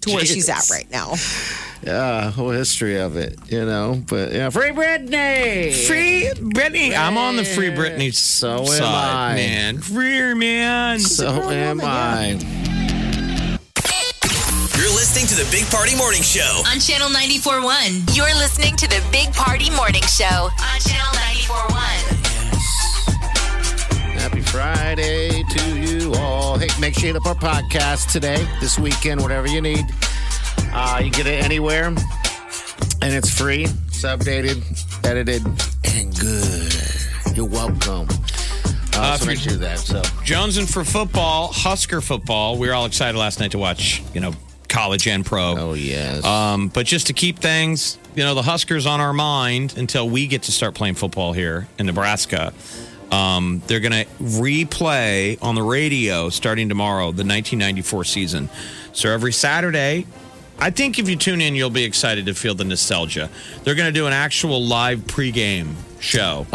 to where she's at right now. Yeah, whole history of it, you know. But yeah, Free Britney! Free Britney! I'm on the Free Britney side, man. Free, man! So am I. You're listening to the Big Party Morning Show on Channel 94.1. You're listening to the Big Party Morning Show on Channel 94.1. Yes. Happy Friday to you all. Hey, make sure you hit up our podcast today, this weekend, whatever you need. You can get it anywhere, and it's free. It's updated, edited, and good. You're welcome. Jonesing for football, Husker football. We were all excited last night to watch, you know, college and pro. Oh, yes. But just to keep things, you know, the Huskers on our mind until we get to start playing football here in Nebraska. They're going to replay on the radio starting tomorrow, the 1994 season. So every Saturday, I think if you tune in, you'll be excited to feel the nostalgia. They're going to do an actual live pregame show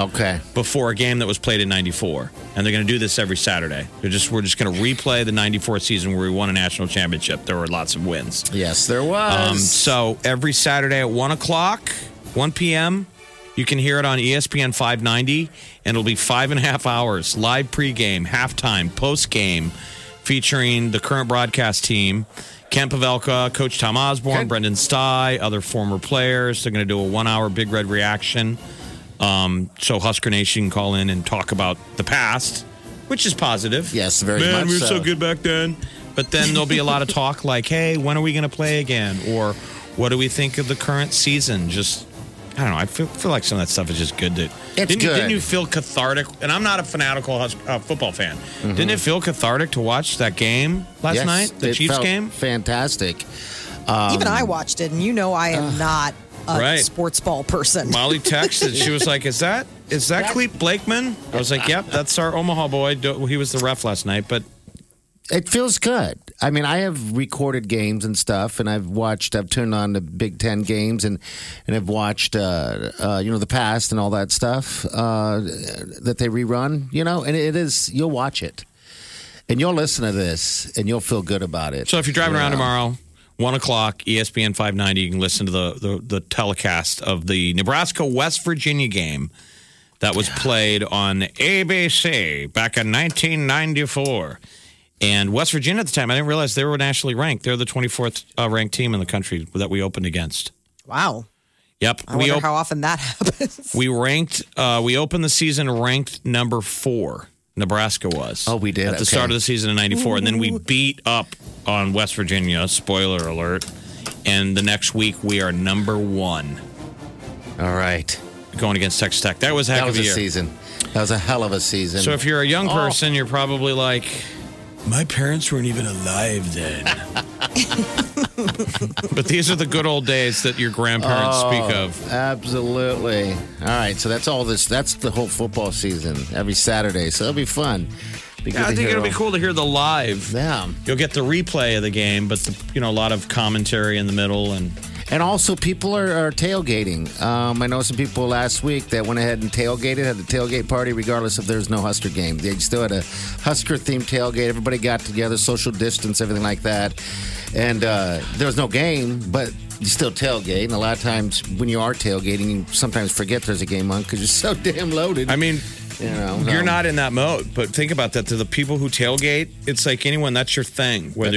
before a game that was played in 94. And they're going to do this every Saturday. We're just going to replay the 94 season where we won a national championship. There were lots of wins. Yes, there was. So every Saturday at 1 p.m., you can hear it on ESPN 590, and it'll be 5.5 hours, live pregame, halftime, postgame, featuring the current broadcast team, Ken Pavelka, Coach Tom Osborne, Brendan Stai, other former players. They're going to do a 1-hour Big Red reaction. So Husker Nation can call in and talk about the past, which is positive. Yes, very much so. Man, we were so good back then. But then there'll be a lot of talk like, hey, when are we going to play again? Or what do we think of the current season? Just, I don't know. I feel like some of that stuff is just good. Didn't you feel cathartic? And I'm not a fanatical football fan. Mm-hmm. Didn't it feel cathartic to watch that game last night? The Chiefs game? Fantastic. Even I watched it, and you know I am not a sports ball person. Molly texted. She was like, is that Cleet Blakeman? I was like, yep, that's our Omaha boy. He was the ref last night, but it feels good. I mean, I have recorded games and stuff, and I've turned on the Big Ten games, and I've watched, you know, the past and all that stuff that they rerun, you know, and you'll watch it, and you'll listen to this, and you'll feel good about it. So if you're driving around tomorrow, 1 o'clock, ESPN 590. You can listen to the telecast of the Nebraska-West Virginia game that was played on ABC back in 1994. And West Virginia at the time, I didn't realize they were nationally ranked. They're the 24th ranked team in the country that we opened against. Wow. Yep. I wonder how often that happens. We opened the season ranked number 4. Nebraska was. Oh, we did. At the start of the season in 94. Ooh. And then we beat up on West Virginia, spoiler alert. And the next week, we are number 1. All right. Going against Texas Tech. That was a heck of a year. That was a hell of a season. So if you're a young person, you're probably like, my parents weren't even alive then. But these are the good old days that your grandparents speak of. Absolutely. All right, so that's all this. That's the whole football season every Saturday. So it'll be fun. Yeah, I think it'll be cool to hear the live. Yeah, you'll get the replay of the game, but a lot of commentary in the middle and also people are tailgating. I know some people last week that went ahead and tailgated, had the tailgate party, regardless if there's no Husker game. They still had a Husker-themed tailgate. Everybody got together, social distance, everything like that. And there was no game, but you still tailgate. And a lot of times when you are tailgating, you sometimes forget there's a game on because you're so damn loaded. I mean, you're not in that mode. But think about that. To the people who tailgate, it's like anyone, that's your thing. Whether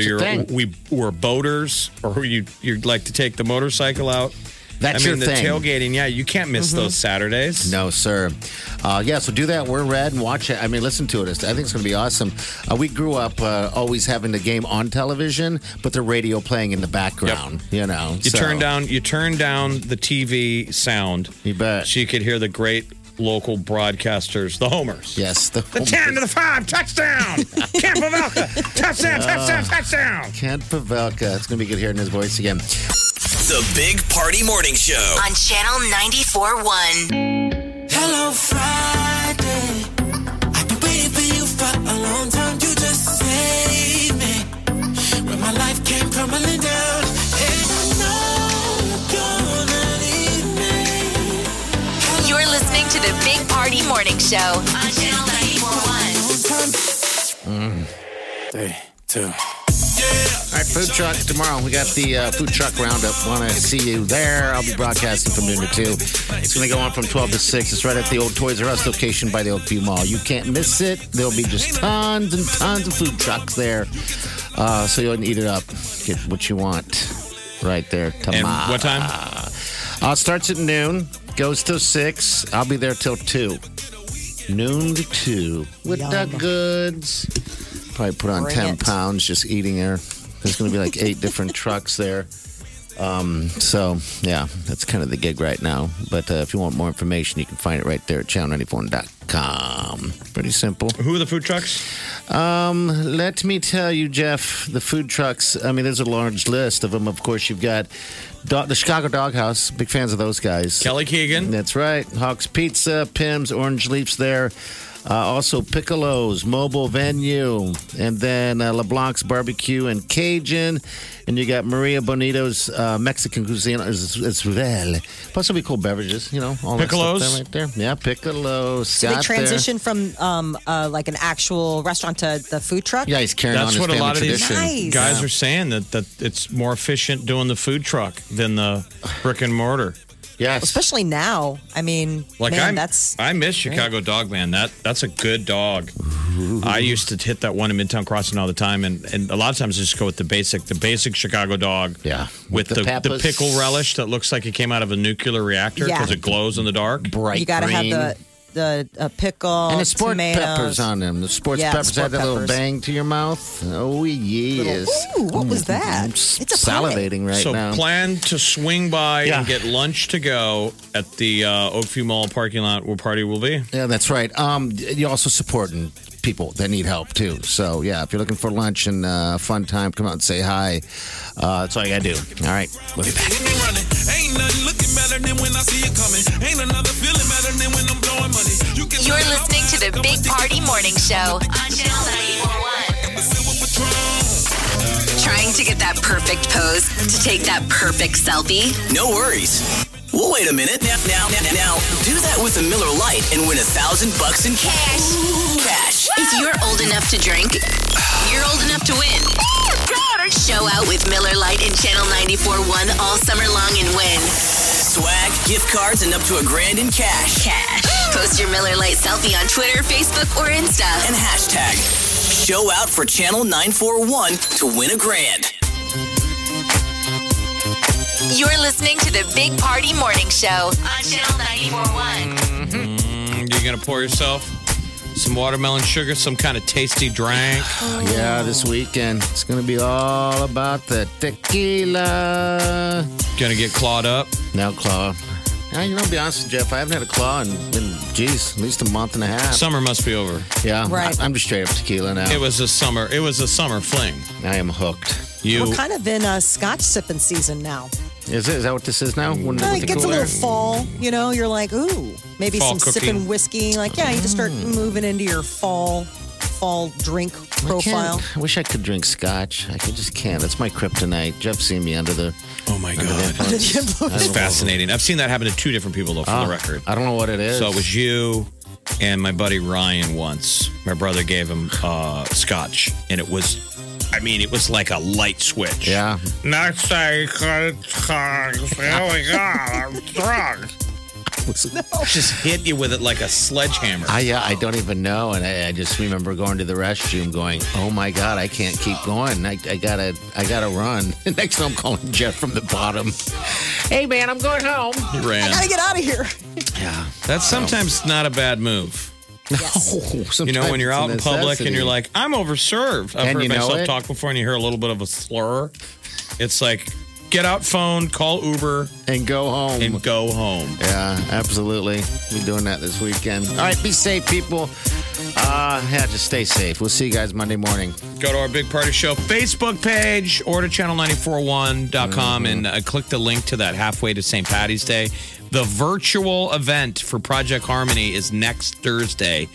we're boaters or you like to take the motorcycle out. That's your thing. The tailgating, you can't miss those Saturdays. No, sir. So do that. We're red and watch it. Listen to it. I think it's going to be awesome. We grew up always having the game on television, but the radio playing in the background. Yep. You turn down the TV sound. You bet. So you could hear the great local broadcasters, the homers. Yes, the 10 to the 5, touchdown! Ken Pavelka, touchdown! Ken Pavelka. It's going to be good hearing his voice again. The Big Party Morning Show on Channel 94.1. Hello, Friday. I've been waiting for you for a long time. You just saved me when my life came crumbling down. And I know you're gonna leave me. Hello, you're listening to the Big Party Morning Show on Channel 94.1. 3, 2. All right, food truck tomorrow. We got the food truck roundup. Want to see you there. I'll be broadcasting from noon to 2. It's going to go on from 12 to 6. It's right at the old Toys R Us location by the Oakview Mall. You can't miss it. There'll be just tons and tons of food trucks there. So you'll eat it up. Get what you want right there tomorrow. And what time? Starts at noon. Goes till 6. I'll be there till 2. Noon to 2. With the goods. Probably put on 10 pounds just eating there. There's going to be like 8 different trucks there. That's kind of the gig right now. But if you want more information, you can find it right there at channel94.com. Pretty simple. Who are the food trucks? Let me tell you, Jeff, the food trucks, there's a large list of them. Of course, you've got the Chicago Doghouse. Big fans of those guys. Kelly Keegan. That's right. Hawk's Pizza, Pim's, Orange Leaf's there. Also, Piccolo's, Mobile Venue, and then LeBlanc's Barbecue and Cajun. And you got Maria Bonito's Mexican Cuisine as well. Plus, there'll be cool beverages, all Piccolo's. That stuff there right there. Yeah, Piccolo's. So they transition from an actual restaurant to the food truck? Yeah, he's carrying on his family tradition. That's what a lot of these guys are saying, that it's more efficient doing the food truck than the brick and mortar. Yes. Especially now. I miss Chicago Dog, man. That's a good dog. Ooh. I used to hit that one in Midtown Crossing all the time. And a lot of times I just go with the basic Chicago Dog. Yeah. With the pickle relish that looks like it came out of a nuclear reactor because it glows in the dark. Bright. You got to have the pickle, and the sport tomatoes. Peppers on them. The sports peppers had that little bang to your mouth. Oh, yes. What was that? I'm salivating right now. So plan to swing by and get lunch to go at the Oakview Mall parking lot where party will be. Yeah, that's right. You're also supporting people that need help, too. So, if you're looking for lunch and fun time, come out and say hi. That's all you got to do. All right, we'll be back. Ain't nothing looking better than when I see you coming. Ain't another feeling better than when I'm blowing money. You're listening to the Big Party Morning Show on Channel 94.1. Trying to get that perfect pose to take that perfect selfie? No worries. Well, wait a minute. Now, do that with a Miller Lite and win $1,000 in cash. If you're old enough to drink, you're old enough to win. Show out with Miller Lite and Channel 94.1 all summer long and win. Swag, gift cards, and up to $1,000 in cash. Post your Miller Lite selfie on Twitter, Facebook, or Insta. And hashtag Show Out for Channel 94.1 to win $1,000. You're listening to the Big Party Morning Show on Channel 94.1. Mm-hmm. You're going to pour yourself some watermelon sugar, some kind of tasty drink. Oh, yeah, this weekend. It's going to be all about the tequila. Going to get clawed up? No claw. Now, you know, to be honest with you, Jeff, I haven't had a claw in at least a month and a half. Summer must be over. Yeah, right. I'm just straight up tequila now. It was a summer fling. I am hooked. We're kind of in a scotch sipping season now. Is it? Is that what this is now? It gets a little fall. You know, you're like, ooh, maybe fall some cooking. Sipping whiskey. Like, yeah, you just start moving into your fall drink profile. I wish I could drink scotch. I just can't. That's my kryptonite. Jeff's seen me under the... Oh, my God. That's fascinating. I've seen that happen to two different people, though, for the record. I don't know what it is. So it was you and my buddy Ryan once. My brother gave him scotch, and it was... I mean, it was like a light switch. Yeah. Next day, here we go. I'm drunk. Just hit you with it like a sledgehammer. I don't even know. And I just remember going to the restroom going, oh, my God, I can't keep going. I gotta run. And next time I'm calling Jeff from the bottom. Hey, man, I'm going home. He ran. I got to get out of here. Yeah. That's sometimes not a bad move. Yes. No, you know, when you're out in public and you're like, I'm overserved. I've heard myself talk before and you hear a little bit of a slur. It's like, get out phone, call Uber. And go home. Yeah, absolutely. We're doing that this weekend. All right, be safe, people. Just stay safe. We'll see you guys Monday morning. Go to our Big Party Show Facebook page or to channel941.com and click the link to that halfway to St. Patty's Day. The virtual event for Project Harmony is next Thursday,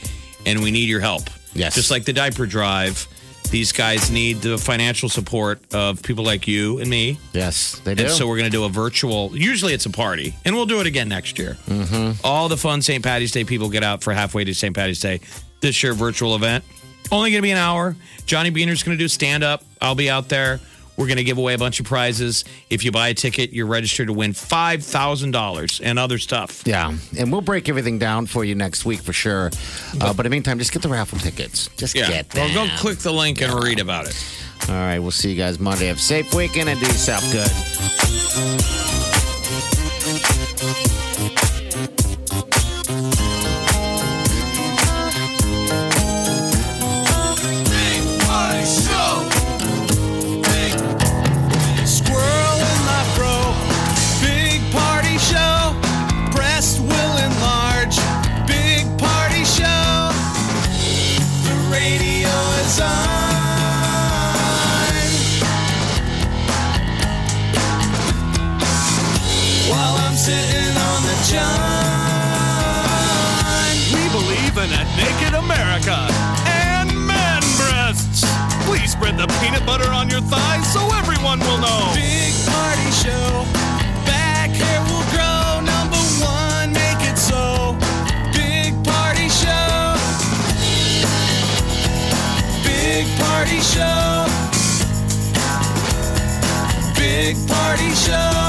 and we need your help. Yes. Just like the diaper drive, these guys need the financial support of people like you and me. Yes, they do. And so we're going to do a virtual. Usually it's a party, and we'll do it again next year. Mm-hmm. All the fun St. Patty's Day people get out for halfway to St. Patty's Day. This year, virtual event. Only going to be an hour. Johnny Beaner's going to do stand-up. I'll be out there. We're going to give away a bunch of prizes. If you buy a ticket, you're registered to win $5,000 and other stuff. Yeah, and we'll break everything down for you next week for sure. But in the meantime, just get the raffle tickets. Get them. Well, go click the link and read about it. All right, we'll see you guys Monday. Have a safe weekend and do yourself good. Spread the peanut butter on your thighs so everyone will know. Big party show. Back hair will grow. Number one, make it so. Big party show. Big party show. Big party show.